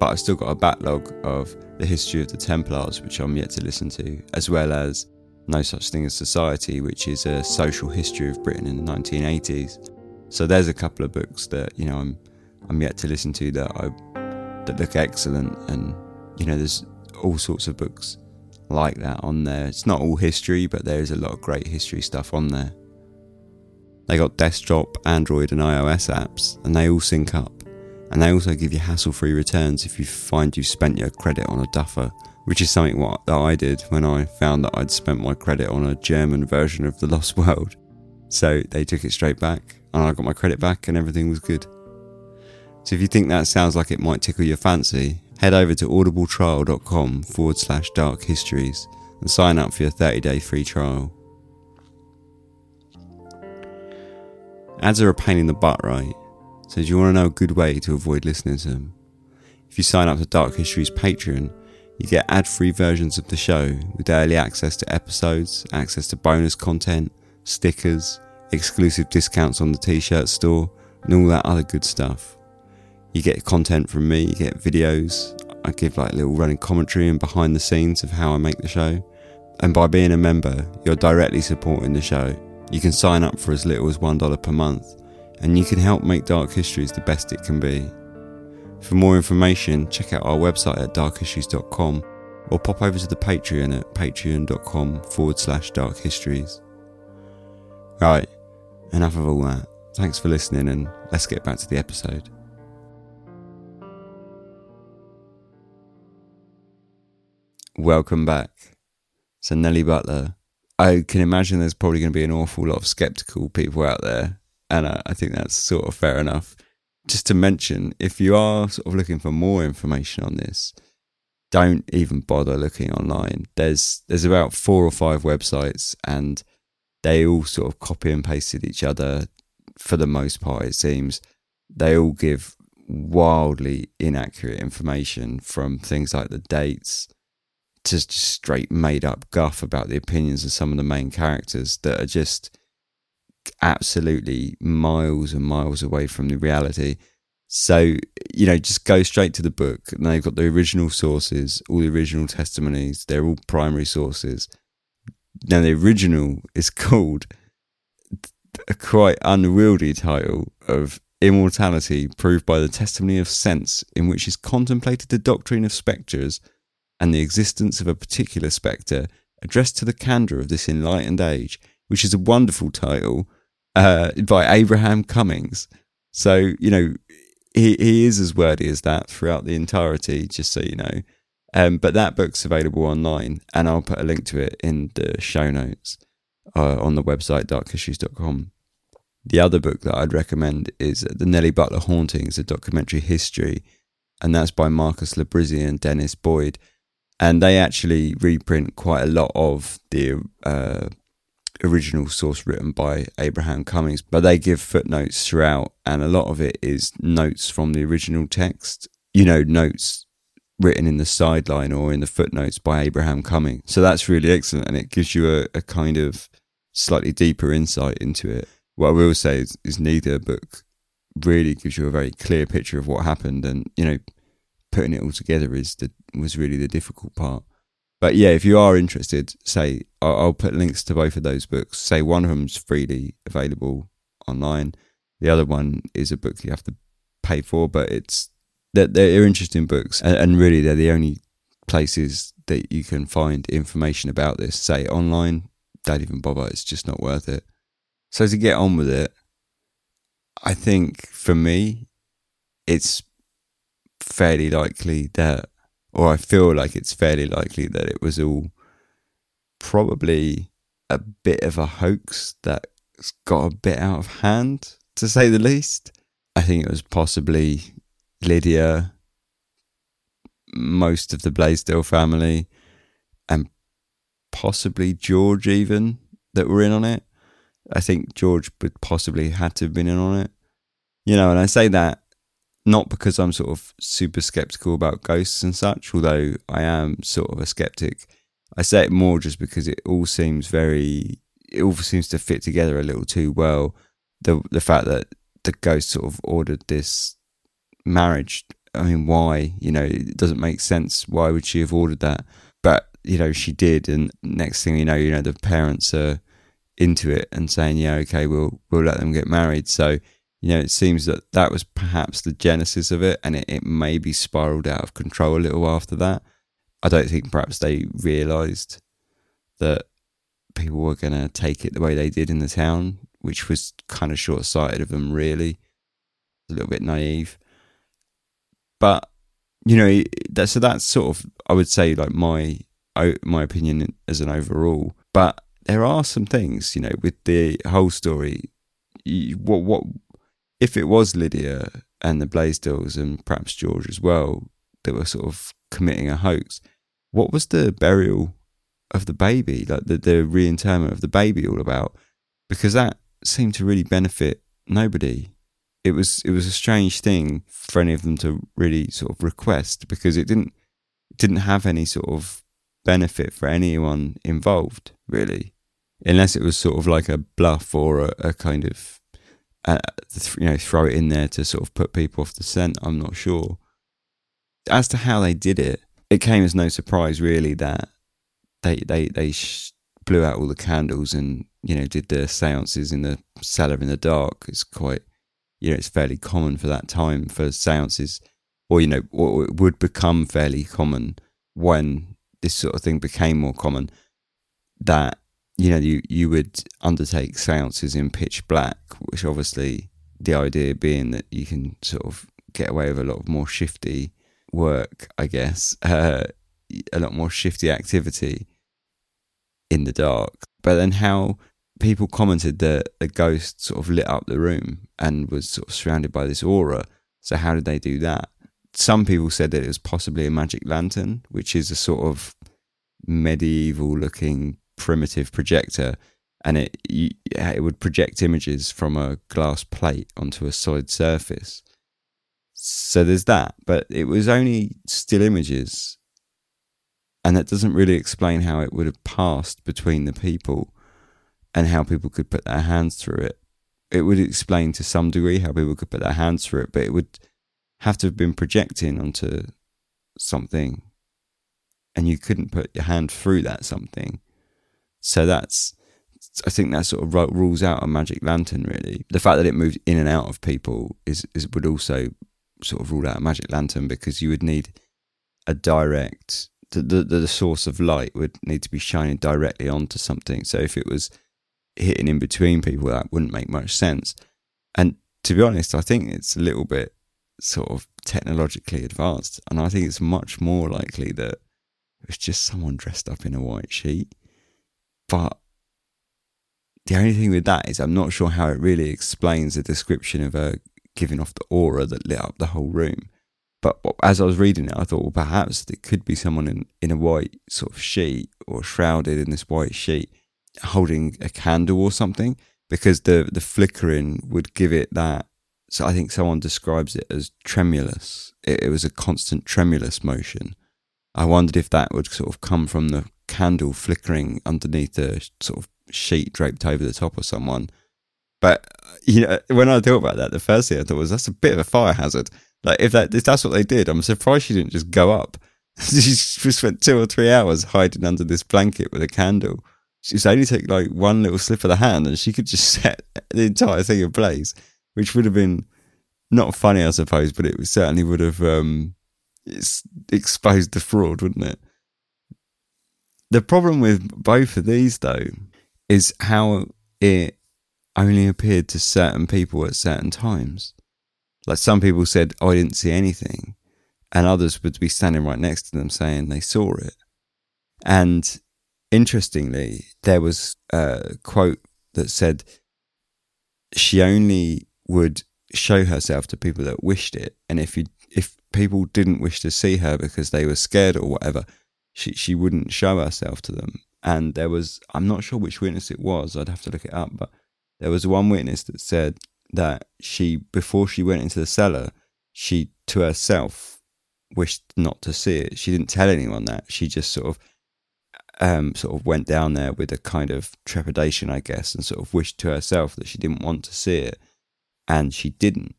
but I've still got a backlog of The History of the Templars, which I'm yet to listen to, as well as No Such Thing as Society, which is a social history of Britain in the nineteen eighties. So there's a couple of books that, you know, I'm I'm yet to listen to that I that look excellent, and you know, there's all sorts of books like that on there. It's not all history, but there is a lot of great history stuff on there. They got desktop, Android and iOS apps, and they all sync up. And they also give you hassle-free returns if you find you've spent your credit on a duffer, which is something what, that I did when I found that I'd spent my credit on a German version of The Lost World. So they took it straight back, and I got my credit back, and everything was good. So if you think that sounds like it might tickle your fancy, head over to audibletrial.com forward slash dark histories and sign up for your thirty-day free trial. Ads are a pain in the butt, right? So do you want to know a good way to avoid listening to them? If you sign up to Dark History's Patreon, you get ad-free versions of the show with early access to episodes, access to bonus content, stickers, exclusive discounts on the t-shirt store, and all that other good stuff. You get content from me, you get videos, I give like little running commentary and behind the scenes of how I make the show. And by being a member, you're directly supporting the show. You can sign up for as little as one dollar per month, and you can help make Dark Histories the best it can be. For more information, check out our website at dark histories dot com or pop over to the Patreon at patreon.com forward slash dark histories. Right, enough of all that. Thanks for listening, and let's get back to the episode. Welcome back. So Nellie Butler. I can imagine there's probably going to be an awful lot of sceptical people out there, and I think that's sort of fair enough. Just to mention, if you are sort of looking for more information on this, don't even bother looking online. There's there's about four or five websites, and they all sort of copy and pasted each other for the most part, it seems. They all give wildly inaccurate information, from things like the dates to just straight made-up guff about the opinions of some of the main characters that are just absolutely miles and miles away from the reality. So, you know, just go straight to the book, and they've got the original sources, all the original testimonies. They're all primary sources. Now, the original is called a quite unwieldy title of Immortality Proved by the Testimony of Sense, in which is contemplated the doctrine of spectres and the existence of a particular spectre, addressed to the candour of this enlightened age, which is a wonderful title, uh, by Abraham Cummings. So, you know, he he is as wordy as that throughout the entirety, just so you know. Um, but that book's available online, and I'll put a link to it in the show notes uh, on the website, dark issues dot com. The other book that I'd recommend is The Nellie Butler Hauntings, A Documentary History, and that's by Marcus Labrizzi and Dennis Boyd. And they actually reprint quite a lot of the uh, original source written by Abraham Cummings, but they give footnotes throughout, and a lot of it is notes from the original text, you know, notes written in the sideline or in the footnotes by Abraham Cummings. So that's really excellent, and it gives you a, a kind of slightly deeper insight into it. What I will say is, is neither book really gives you a very clear picture of what happened, and, you know, putting it all together is the, was really the difficult part. But yeah, if you are interested, say, I'll, I'll put links to both of those books. Say one of them's freely available online, The other one is a book you have to pay for, but it's they're, they're interesting books, and, and really they're the only places that you can find information about this. Say online, don't even bother, it's just not worth it. So to get on with it, I think for me it's fairly likely that, or I feel like it's fairly likely that it was all probably a bit of a hoax that's got a bit out of hand, to say the least. I think it was possibly Lydia, most of the Blaisdell family, and possibly George even, that were in on it. I think George would possibly had to have been in on it. You know, and I say that not because I'm sort of super sceptical about ghosts and such, although I am sort of a sceptic. I say it more just because it all seems very, it all seems to fit together a little too well. The the fact that the ghost sort of ordered this marriage, I mean, why? You know, it doesn't make sense. Why would she have ordered that? But, you know, she did. And next thing you know, you know, the parents are into it and saying, yeah, okay, we'll we'll let them get married. So, you know, it seems that that was perhaps the genesis of it, and it, it maybe spiraled out of control a little after that. I don't think perhaps they realised that people were going to take it the way they did in the town, which was kind of short-sighted of them, really. A little bit naive. But, you know, that, so that's sort of, I would say, like my my opinion as an overall. But there are some things, you know, with the whole story. What what if it was Lydia and the Blaisdells and perhaps George as well that were sort of committing a hoax? What was the burial of the baby, like the, the reinterment of the baby, all about? Because that seemed to really benefit nobody. It was it was a strange thing for any of them to really sort of request, because it didn't it didn't have any sort of benefit for anyone involved, really, unless it was sort of like a bluff or a, a kind of uh, you know, throw it in there to sort of put people off the scent. I'm not sure as to how they did it. It came as no surprise, really, that they they they sh- blew out all the candles and, you know, did the seances in the cellar in the dark. It's quite, you know, it's fairly common for that time for seances, or, you know, or it would become fairly common when this sort of thing became more common, that, you know, you, you would undertake seances in pitch black, which obviously the idea being that you can sort of get away with a lot of more shifty work, I guess, uh, a lot more shifty activity in the dark. But then how people commented that the ghost sort of lit up the room and was sort of surrounded by this aura. So how did they do that? Some people said that it was possibly a magic lantern, which is a sort of medieval-looking primitive projector, and it it would project images from a glass plate onto a solid surface. So there's that, but it was only still images, and that doesn't really explain how it would have passed between the people and how people could put their hands through it. It would explain to some degree how people could put their hands through it, but it would have to have been projecting onto something, and you couldn't put your hand through that something. So that's, I think that sort of rules out a magic lantern, really. The fact that it moved in and out of people is, is would also sort of rule out a magic lantern, because you would need a direct, the, the, the source of light would need to be shining directly onto something. So if it was hitting in between people, that wouldn't make much sense. And to be honest, I think it's a little bit sort of technologically advanced, and I think it's much more likely that it was just someone dressed up in a white sheet. But the only thing with that is I'm not sure how it really explains the description of her giving off the aura that lit up the whole room. But as I was reading it, I thought, well, perhaps it could be someone in, in a white sort of sheet, or shrouded in this white sheet, holding a candle or something, because the the flickering would give it that. So I think someone describes it as tremulous. It, it was a constant tremulous motion. I wondered if that would sort of come from the candle flickering underneath a sort of sheet draped over the top of someone. But, you know, when I thought about that, the first thing I thought was, that's a bit of a fire hazard. Like, if that if that's what they did, I'm surprised she didn't just go up. She just spent two or three hours hiding under this blanket with a candle. She's only took like one little slip of the hand, and she could just set the entire thing ablaze. which would have been not funny, I suppose, but it certainly would have um, exposed the fraud, wouldn't it? The problem with both of these, though, is how it only appeared to certain people at certain times. Like, some people said, oh, I didn't see anything, and others would be standing right next to them saying they saw it. And interestingly, there was a quote that said she only would show herself to people that wished it, and if you if people didn't wish to see her because they were scared or whatever, she she wouldn't show herself to them. And there was, I'm not sure which witness it was, I'd have to look it up, but there was one witness that said that she, before she went into the cellar, she to herself wished not to see it. She didn't tell anyone that. She just sort of um, sort of went down there with a kind of trepidation, I guess, and sort of wished to herself that she didn't want to see it, and she didn't.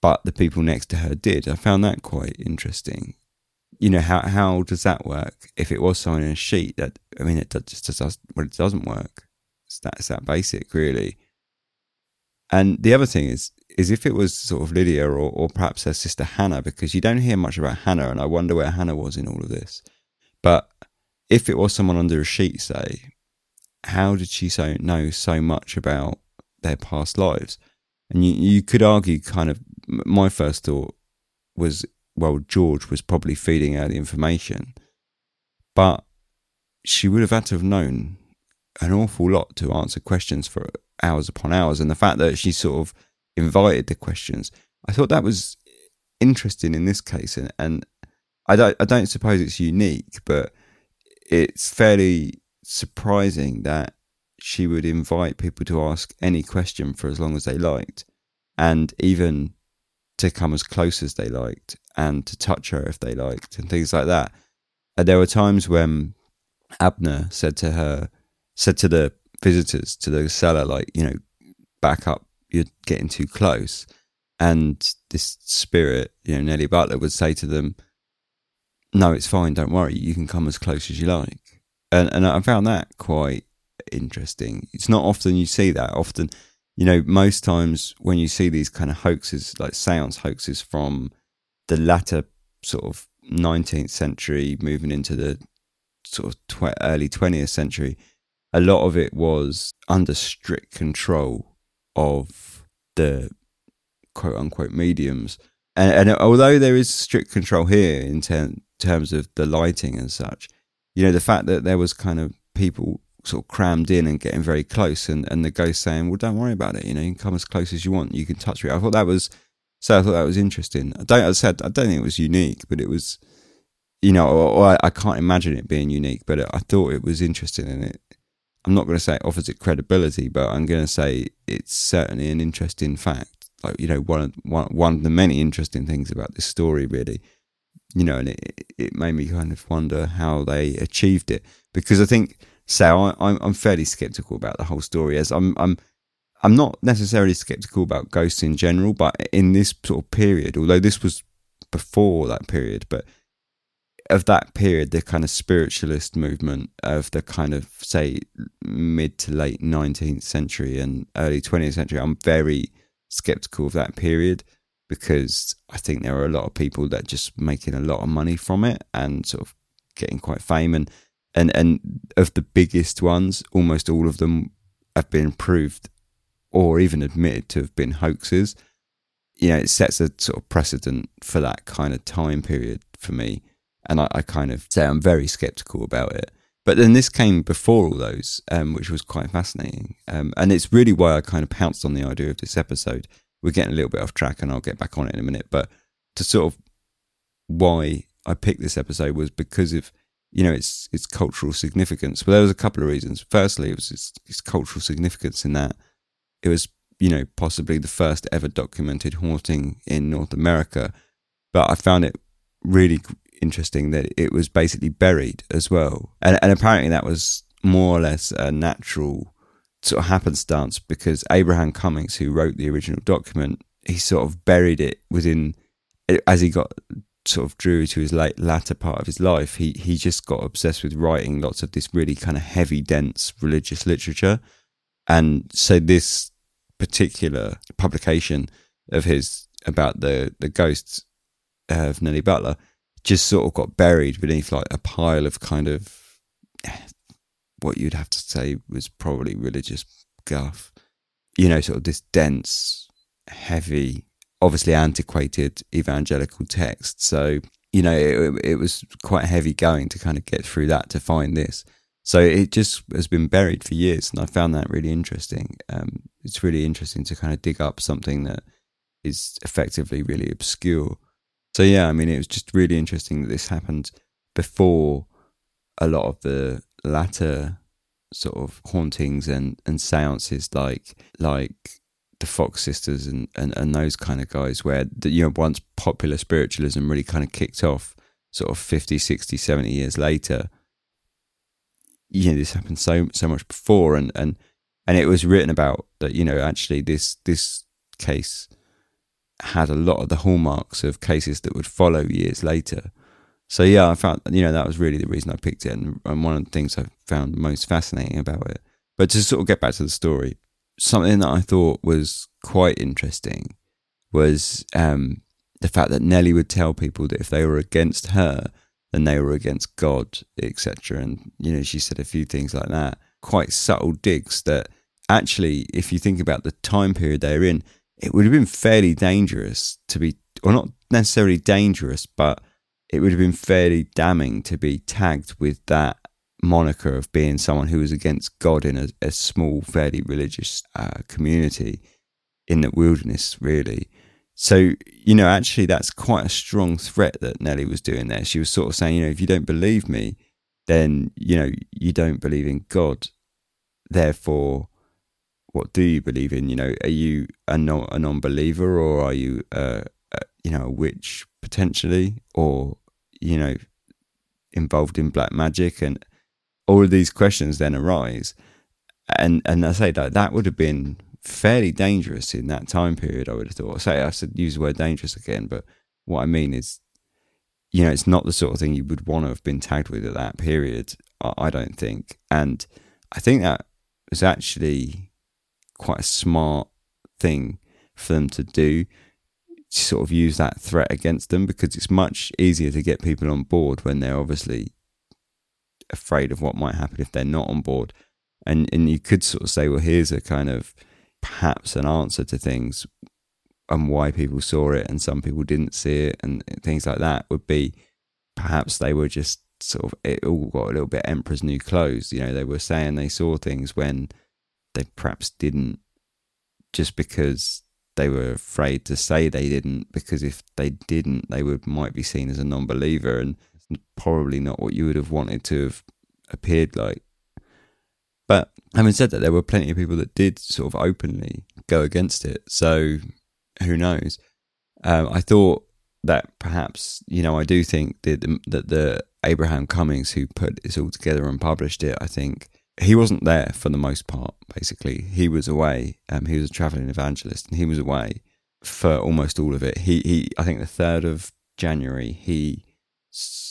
But the people next to her did. I found that quite interesting. You know, how how does that work? If it was someone in a sheet, that I mean, it just does. Well, it doesn't work. It's that it's that basic, really. And the other thing is, is if it was sort of Lydia or, or perhaps her sister Hannah, because you don't hear much about Hannah, and I wonder where Hannah was in all of this. But if it was someone under a sheet, say, how did she so know so much about their past lives? And you, you could argue, kind of, my first thought was, well, George was probably feeding her the information, but she would have had to have known an awful lot to answer questions for hours upon hours. And the fact that she sort of invited the questions, I thought that was interesting in this case. And, and I don't, I don't suppose it's unique, but it's fairly surprising that she would invite people to ask any question for as long as they liked, and even to come as close as they liked, and to touch her if they liked, and things like that. And there were times when Abner said to her, said to the visitors to the cellar, like, you know, back up, you're getting too close. And this spirit, you know, Nellie Butler, would say to them, no, it's fine, don't worry, you can come as close as you like. And and I found that quite interesting. It's not often you see that. Often, you know, most times when you see these kind of hoaxes, like seance hoaxes from the latter sort of nineteenth century moving into the sort of tw- early twentieth century, a lot of it was under strict control of the quote-unquote mediums. And, and although there is strict control here in ter- terms of the lighting and such, you know, the fact that there was kind of people sort of crammed in and getting very close, and, and the ghost saying, well, don't worry about it, you know, you can come as close as you want, you can touch me. I thought that was, so I thought that was interesting. I don't, I said, I don't think it was unique, but it was, you know, or, or I, I can't imagine it being unique, but it, I thought it was interesting, and it, I'm not going to say it offers it credibility, but I'm going to say it's certainly an interesting fact. Like, you know, one of, one, one of the many interesting things about this story, really. You know, and it it made me kind of wonder how they achieved it, because I think, so I'm I'm fairly skeptical about the whole story. As I'm I'm I'm not necessarily skeptical about ghosts in general, but in this sort of period, although this was before that period, but of that period, the kind of spiritualist movement of the kind of, say, mid to late nineteenth century and early twentieth century, I'm very skeptical of that period, because I think there are a lot of people that just making a lot of money from it and sort of getting quite fame, and and and of the biggest ones, almost all of them have been proved or even admitted to have been hoaxes. You know, it sets a sort of precedent for that kind of time period for me. And I, I kind of say I'm very sceptical about it. But then this came before all those, um, which was quite fascinating. Um, and it's really why I kind of pounced on the idea of this episode. We're getting a little bit off track, and I'll get back on it in a minute. But to sort of why I picked this episode was because of, you know, its its cultural significance. Well, there was a couple of reasons. Firstly, it was its, its cultural significance in that it was, you know, possibly the first ever documented haunting in North America. But I found it really interesting that it was basically buried as well, and, and apparently that was more or less a natural sort of happenstance, because Abraham Cummings, who wrote the original document, he sort of buried it within, as he got sort of drew to his late latter part of his life, he he just got obsessed with writing lots of this really kind of heavy, dense religious literature. And so this particular publication of his about the, the ghosts of Nellie Butler just sort of got buried beneath like a pile of kind of what you'd have to say was probably religious guff. You know, sort of this dense, heavy, obviously antiquated evangelical text. So, you know, it, it was quite heavy going to kind of get through that to find this. So it just has been buried for years, and I found that really interesting. Um, it's really interesting to kind of dig up something that is effectively really obscure. So yeah, I mean, it was just really interesting that this happened before a lot of the latter sort of hauntings and, and seances like like the Fox sisters and, and, and those kind of guys where, the, you know, once popular spiritualism really kind of kicked off sort of fifty, sixty, seventy years later, you know, this happened so so much before, and, and, and it was written about that, you know, actually this this case had a lot of the hallmarks of cases that would follow years later. So yeah, I found, you know, that was really the reason I picked it, and, and one of the things I found most fascinating about it. But to sort of get back to the story, something that I thought was quite interesting was um, the fact that Nellie would tell people that if they were against her, then they were against God, et cetera. And, you know, she said a few things like that, quite subtle digs that actually, if you think about the time period they're in, it would have been fairly dangerous to be, or not necessarily dangerous, but it would have been fairly damning to be tagged with that moniker of being someone who was against God in a, a small, fairly religious uh, community in the wilderness, really. So, you know, actually that's quite a strong threat that Nellie was doing there. She was sort of saying, you know, if you don't believe me, then, you know, you don't believe in God. Therefore, what do you believe in? You know, are you a non a non-believer, or are you, uh, a, you know, a witch potentially, or, you know, involved in black magic? And all of these questions then arise. And and I say that that would have been fairly dangerous in that time period, I would have thought. I say I said use the word dangerous again, but what I mean is, you know, it's not the sort of thing you would want to have been tagged with at that period, I, I don't think. And I think that was actually quite a smart thing for them to do, to sort of use that threat against them, because it's much easier to get people on board when they're obviously afraid of what might happen if they're not on board. And and you could sort of say, well, here's a kind of perhaps an answer to things and why people saw it and some people didn't see it, and things like that would be perhaps they were just sort of, it all got a little bit Emperor's New Clothes. You know, they were saying they saw things when they perhaps didn't, just because they were afraid to say they didn't, because if they didn't, they would might be seen as a non-believer, and probably not what you would have wanted to have appeared like. But having said that, there were plenty of people that did sort of openly go against it, so who knows? Um, I thought that perhaps, you know, I do think that the, that the Abraham Cummings who put this all together and published it, I think, he wasn't there for the most part, basically. He was away. Um, he was a travelling evangelist, and he was away for almost all of it. He, he, I think the third of January, he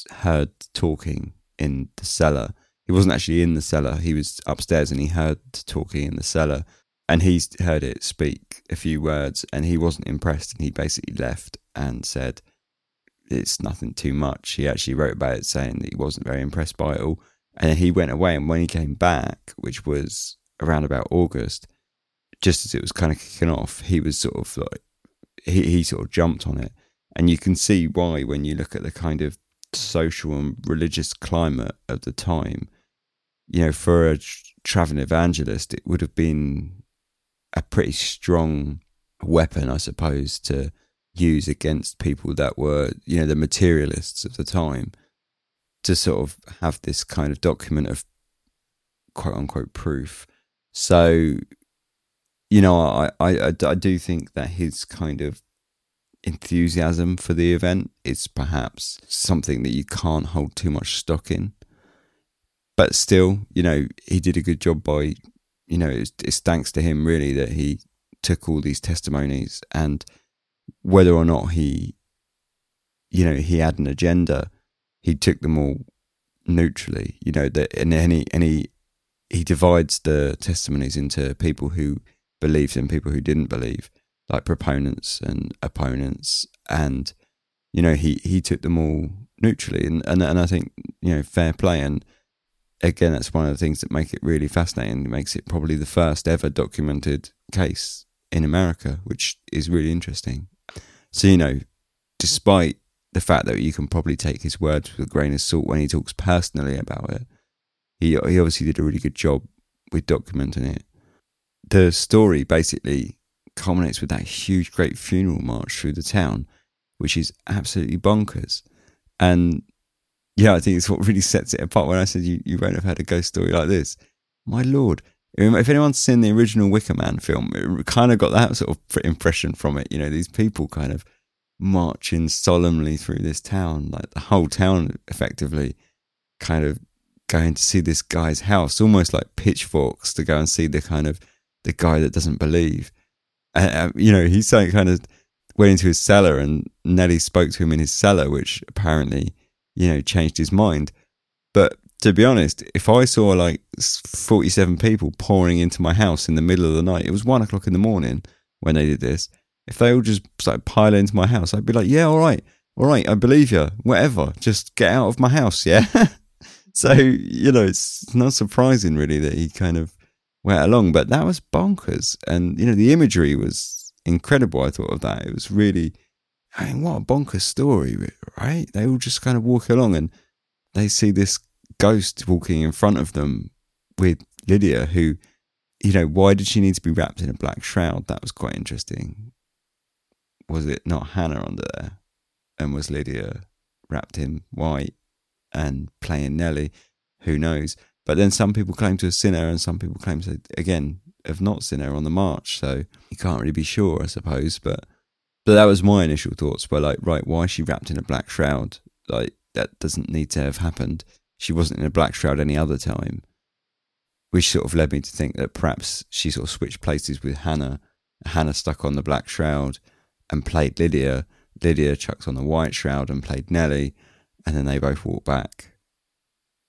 heard talking in the cellar. He wasn't actually in the cellar. He was upstairs, and he heard talking in the cellar, and he heard it speak a few words, and he wasn't impressed, and he basically left and said, it's nothing too much. He actually wrote about it saying that he wasn't very impressed by it all. And then he went away, and when he came back, which was around about August, just as it was kind of kicking off, he was sort of like, he, he sort of jumped on it. And you can see why when you look at the kind of social and religious climate of the time. You know, for a traveling evangelist, it would have been a pretty strong weapon, I suppose, to use against people that were, you know, the materialists of the time, to sort of have this kind of document of quote unquote proof. So, you know, I, I, I do think that his kind of enthusiasm for the event is perhaps something that you can't hold too much stock in. But still, you know, he did a good job by, you know, it's, it's thanks to him really that he took all these testimonies, and whether or not he, you know, he had an agenda, he took them all neutrally, you know, that, and any, any, he divides the testimonies into people who believed and people who didn't believe, like proponents and opponents. And, you know, he, he took them all neutrally. And, and, and I think, you know, fair play. And again, that's one of the things that make it really fascinating. It makes it probably the first ever documented case in America, which is really interesting. So, you know, despite the fact that you can probably take his words with a grain of salt when he talks personally about it, he he obviously did a really good job with documenting it. The story basically culminates with that huge, great funeral march through the town, which is absolutely bonkers. And yeah, I think it's what really sets it apart. When I said you, you won't have had a ghost story like this, my lord. If anyone's seen the original Wicker Man film, it kind of got that sort of impression from it. You know, these people kind of marching solemnly through this town, like the whole town effectively kind of going to see this guy's house, almost like pitchforks to go and see the kind of the guy that doesn't believe. And, you know, he kind of went into his cellar and Nellie spoke to him in his cellar, which apparently, you know, changed his mind. But to be honest, if I saw like forty-seven people pouring into my house in the middle of the night, it was one o'clock in the morning when they did this. If they all just like pile into my house, I'd be like, yeah, all right, all right, I believe you, whatever, just get out of my house, yeah? So, you know, it's not surprising really that he kind of went along, but that was bonkers. And, you know, the imagery was incredible, I thought, of that. It was really, I mean, what a bonkers story, right? They all just kind of walk along and they see this ghost walking in front of them with Lydia, who, you know, why did she need to be wrapped in a black shroud? That was quite interesting. Was it not Hannah under there? And was Lydia wrapped in white and playing Nellie? Who knows? But then some people claim to have seen her and some people claim to, again, have not seen her on the march. So you can't really be sure, I suppose. But but that was my initial thoughts were like, right, why is she wrapped in a black shroud? Like, that doesn't need to have happened. She wasn't in a black shroud any other time. Which sort of led me to think that perhaps she sort of switched places with Hannah. Hannah stuck on the black shroud and played Lydia. Lydia chucked on the white shroud and played Nellie, and then they both walked back.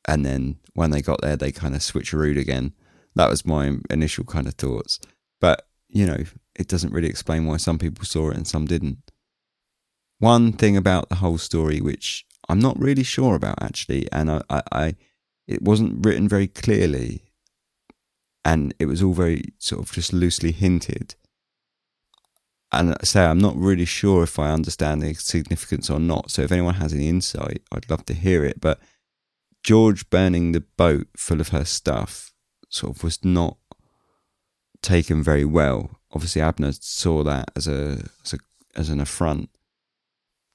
And then when they got there, they kind of switcherooed again. That was my initial kind of thoughts. But, you know, it doesn't really explain why some people saw it and some didn't. One thing about the whole story, which I'm not really sure about actually, and I, I, I it wasn't written very clearly, and it was all very sort of just loosely hinted. And I say I'm not really sure if I understand the significance or not. So if anyone has any insight, I'd love to hear it. But George burning the boat full of her stuff sort of was not taken very well. Obviously, Abner saw that as a as, a, as an affront.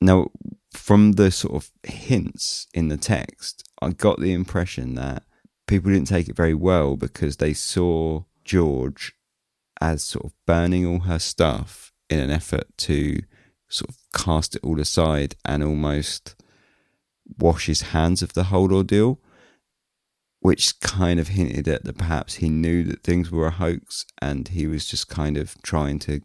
Now, from the sort of hints in the text, I got the impression that people didn't take it very well because they saw George as sort of burning all her stuff in an effort to sort of cast it all aside and almost wash his hands of the whole ordeal, which kind of hinted at that perhaps he knew that things were a hoax and he was just kind of trying to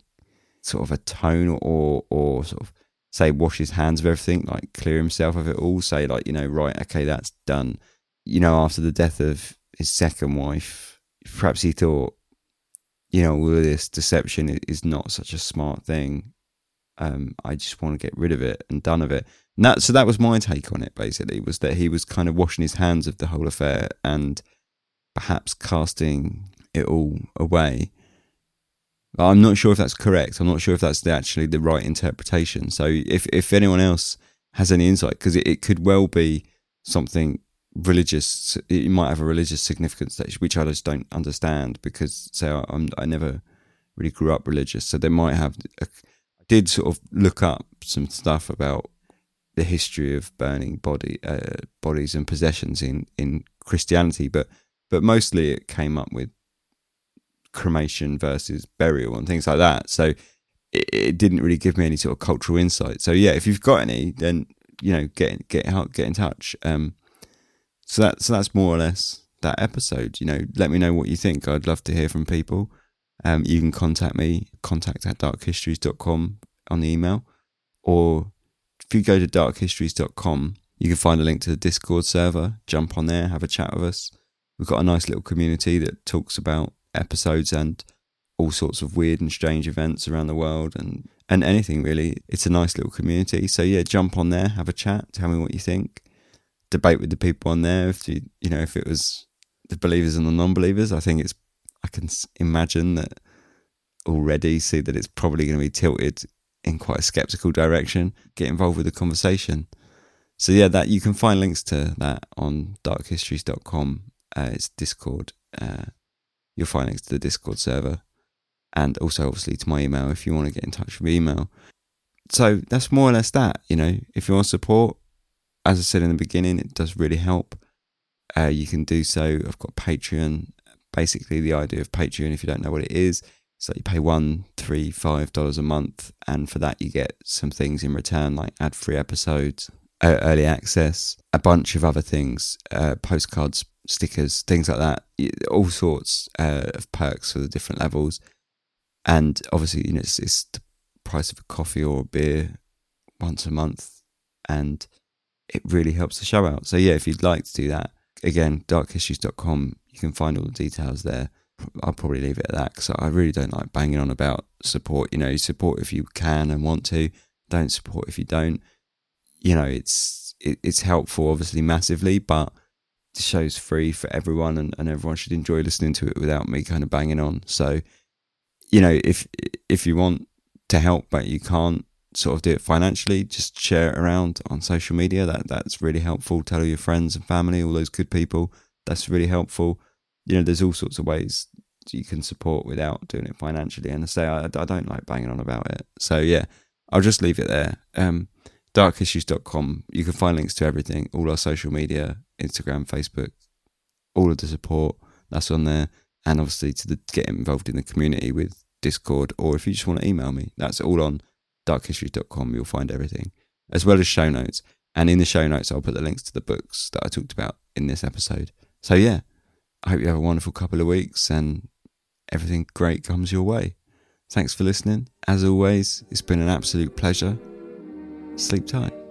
sort of atone or or sort of say wash his hands of everything, like clear himself of it all, say like, you know, right, okay, that's done. You know, after the death of his second wife, perhaps he thought, you know, all this deception is not such a smart thing. Um, I just want to get rid of it and done of it. And that, so that was my take on it, basically, was that he was kind of washing his hands of the whole affair and perhaps casting it all away. I'm not sure if that's correct. I'm not sure if that's actually the right interpretation. So if, if anyone else has any insight, because it, it could well be something religious, it might have a religious significance that, which I just don't understand because, say, I, I'm, I never really grew up religious, so they might have. A, I did sort of look up some stuff about the history of burning body uh, bodies and possessions in, in Christianity, but but mostly it came up with cremation versus burial and things like that. So it, it didn't really give me any sort of cultural insight. So yeah, if you've got any, then you know, get get out, get in touch. Um, So, that, so that's more or less that episode. You know, let me know what you think. I'd love to hear from people. Um, you can contact me, contact at dark histories dot com on the email. Or if you go to dark histories dot com, you can find a link to the Discord server. Jump on there, have a chat with us. We've got a nice little community that talks about episodes and all sorts of weird and strange events around the world and, and anything really. It's a nice little community. So yeah, jump on there, have a chat, tell me what you think. Debate with the people on there. If you, you know, if it was the believers and the non-believers, I think it's, I can imagine that already see that it's probably going to be tilted in quite a sceptical direction. Get involved with the conversation. So yeah, that you can find links to that on dark histories dot com. Uh, it's Discord. Uh, you'll find links to the Discord server and also obviously to my email if you want to get in touch with email. So that's more or less that, you know, if you want support, as I said in the beginning, it does really help. Uh, you can do so. I've got Patreon. Basically the idea of Patreon, if you don't know what it is, so you pay one, three, five dollars a month, and for that you get some things in return, like ad-free episodes, uh, early access, a bunch of other things, uh, postcards, stickers, things like that, all sorts uh, of perks for the different levels. And obviously, you know, it's, it's the price of a coffee or a beer once a month, and it really helps the show out. So yeah, if you'd like to do that, again, dark histories dot com, you can find all the details there. I'll probably leave it at that because I really don't like banging on about support. You know, you support if you can and want to. Don't support if you don't. You know, it's it, it's helpful, obviously, massively, but the show's free for everyone, and, and everyone should enjoy listening to it without me kind of banging on. So, you know, if if you want to help but you can't sort of do it financially, just share it around on social media. That that's really helpful. Tell all your friends and family, all those good people. That's really helpful. You know, there's all sorts of ways you can support without doing it financially. And I say, I, I don't like banging on about it. So yeah, I'll just leave it there. Um, dark issues dot com. You can find links to everything, all our social media, Instagram, Facebook, all of the support that's on there. And obviously to the, get involved in the community with Discord, or if you just want to email me, that's all on dark issues dot com. You'll find everything, as well as show notes. And in the show notes, I'll put the links to the books that I talked about in this episode. So yeah, I hope you have a wonderful couple of weeks and everything great comes your way. Thanks for listening. As always, it's been an absolute pleasure. Sleep tight.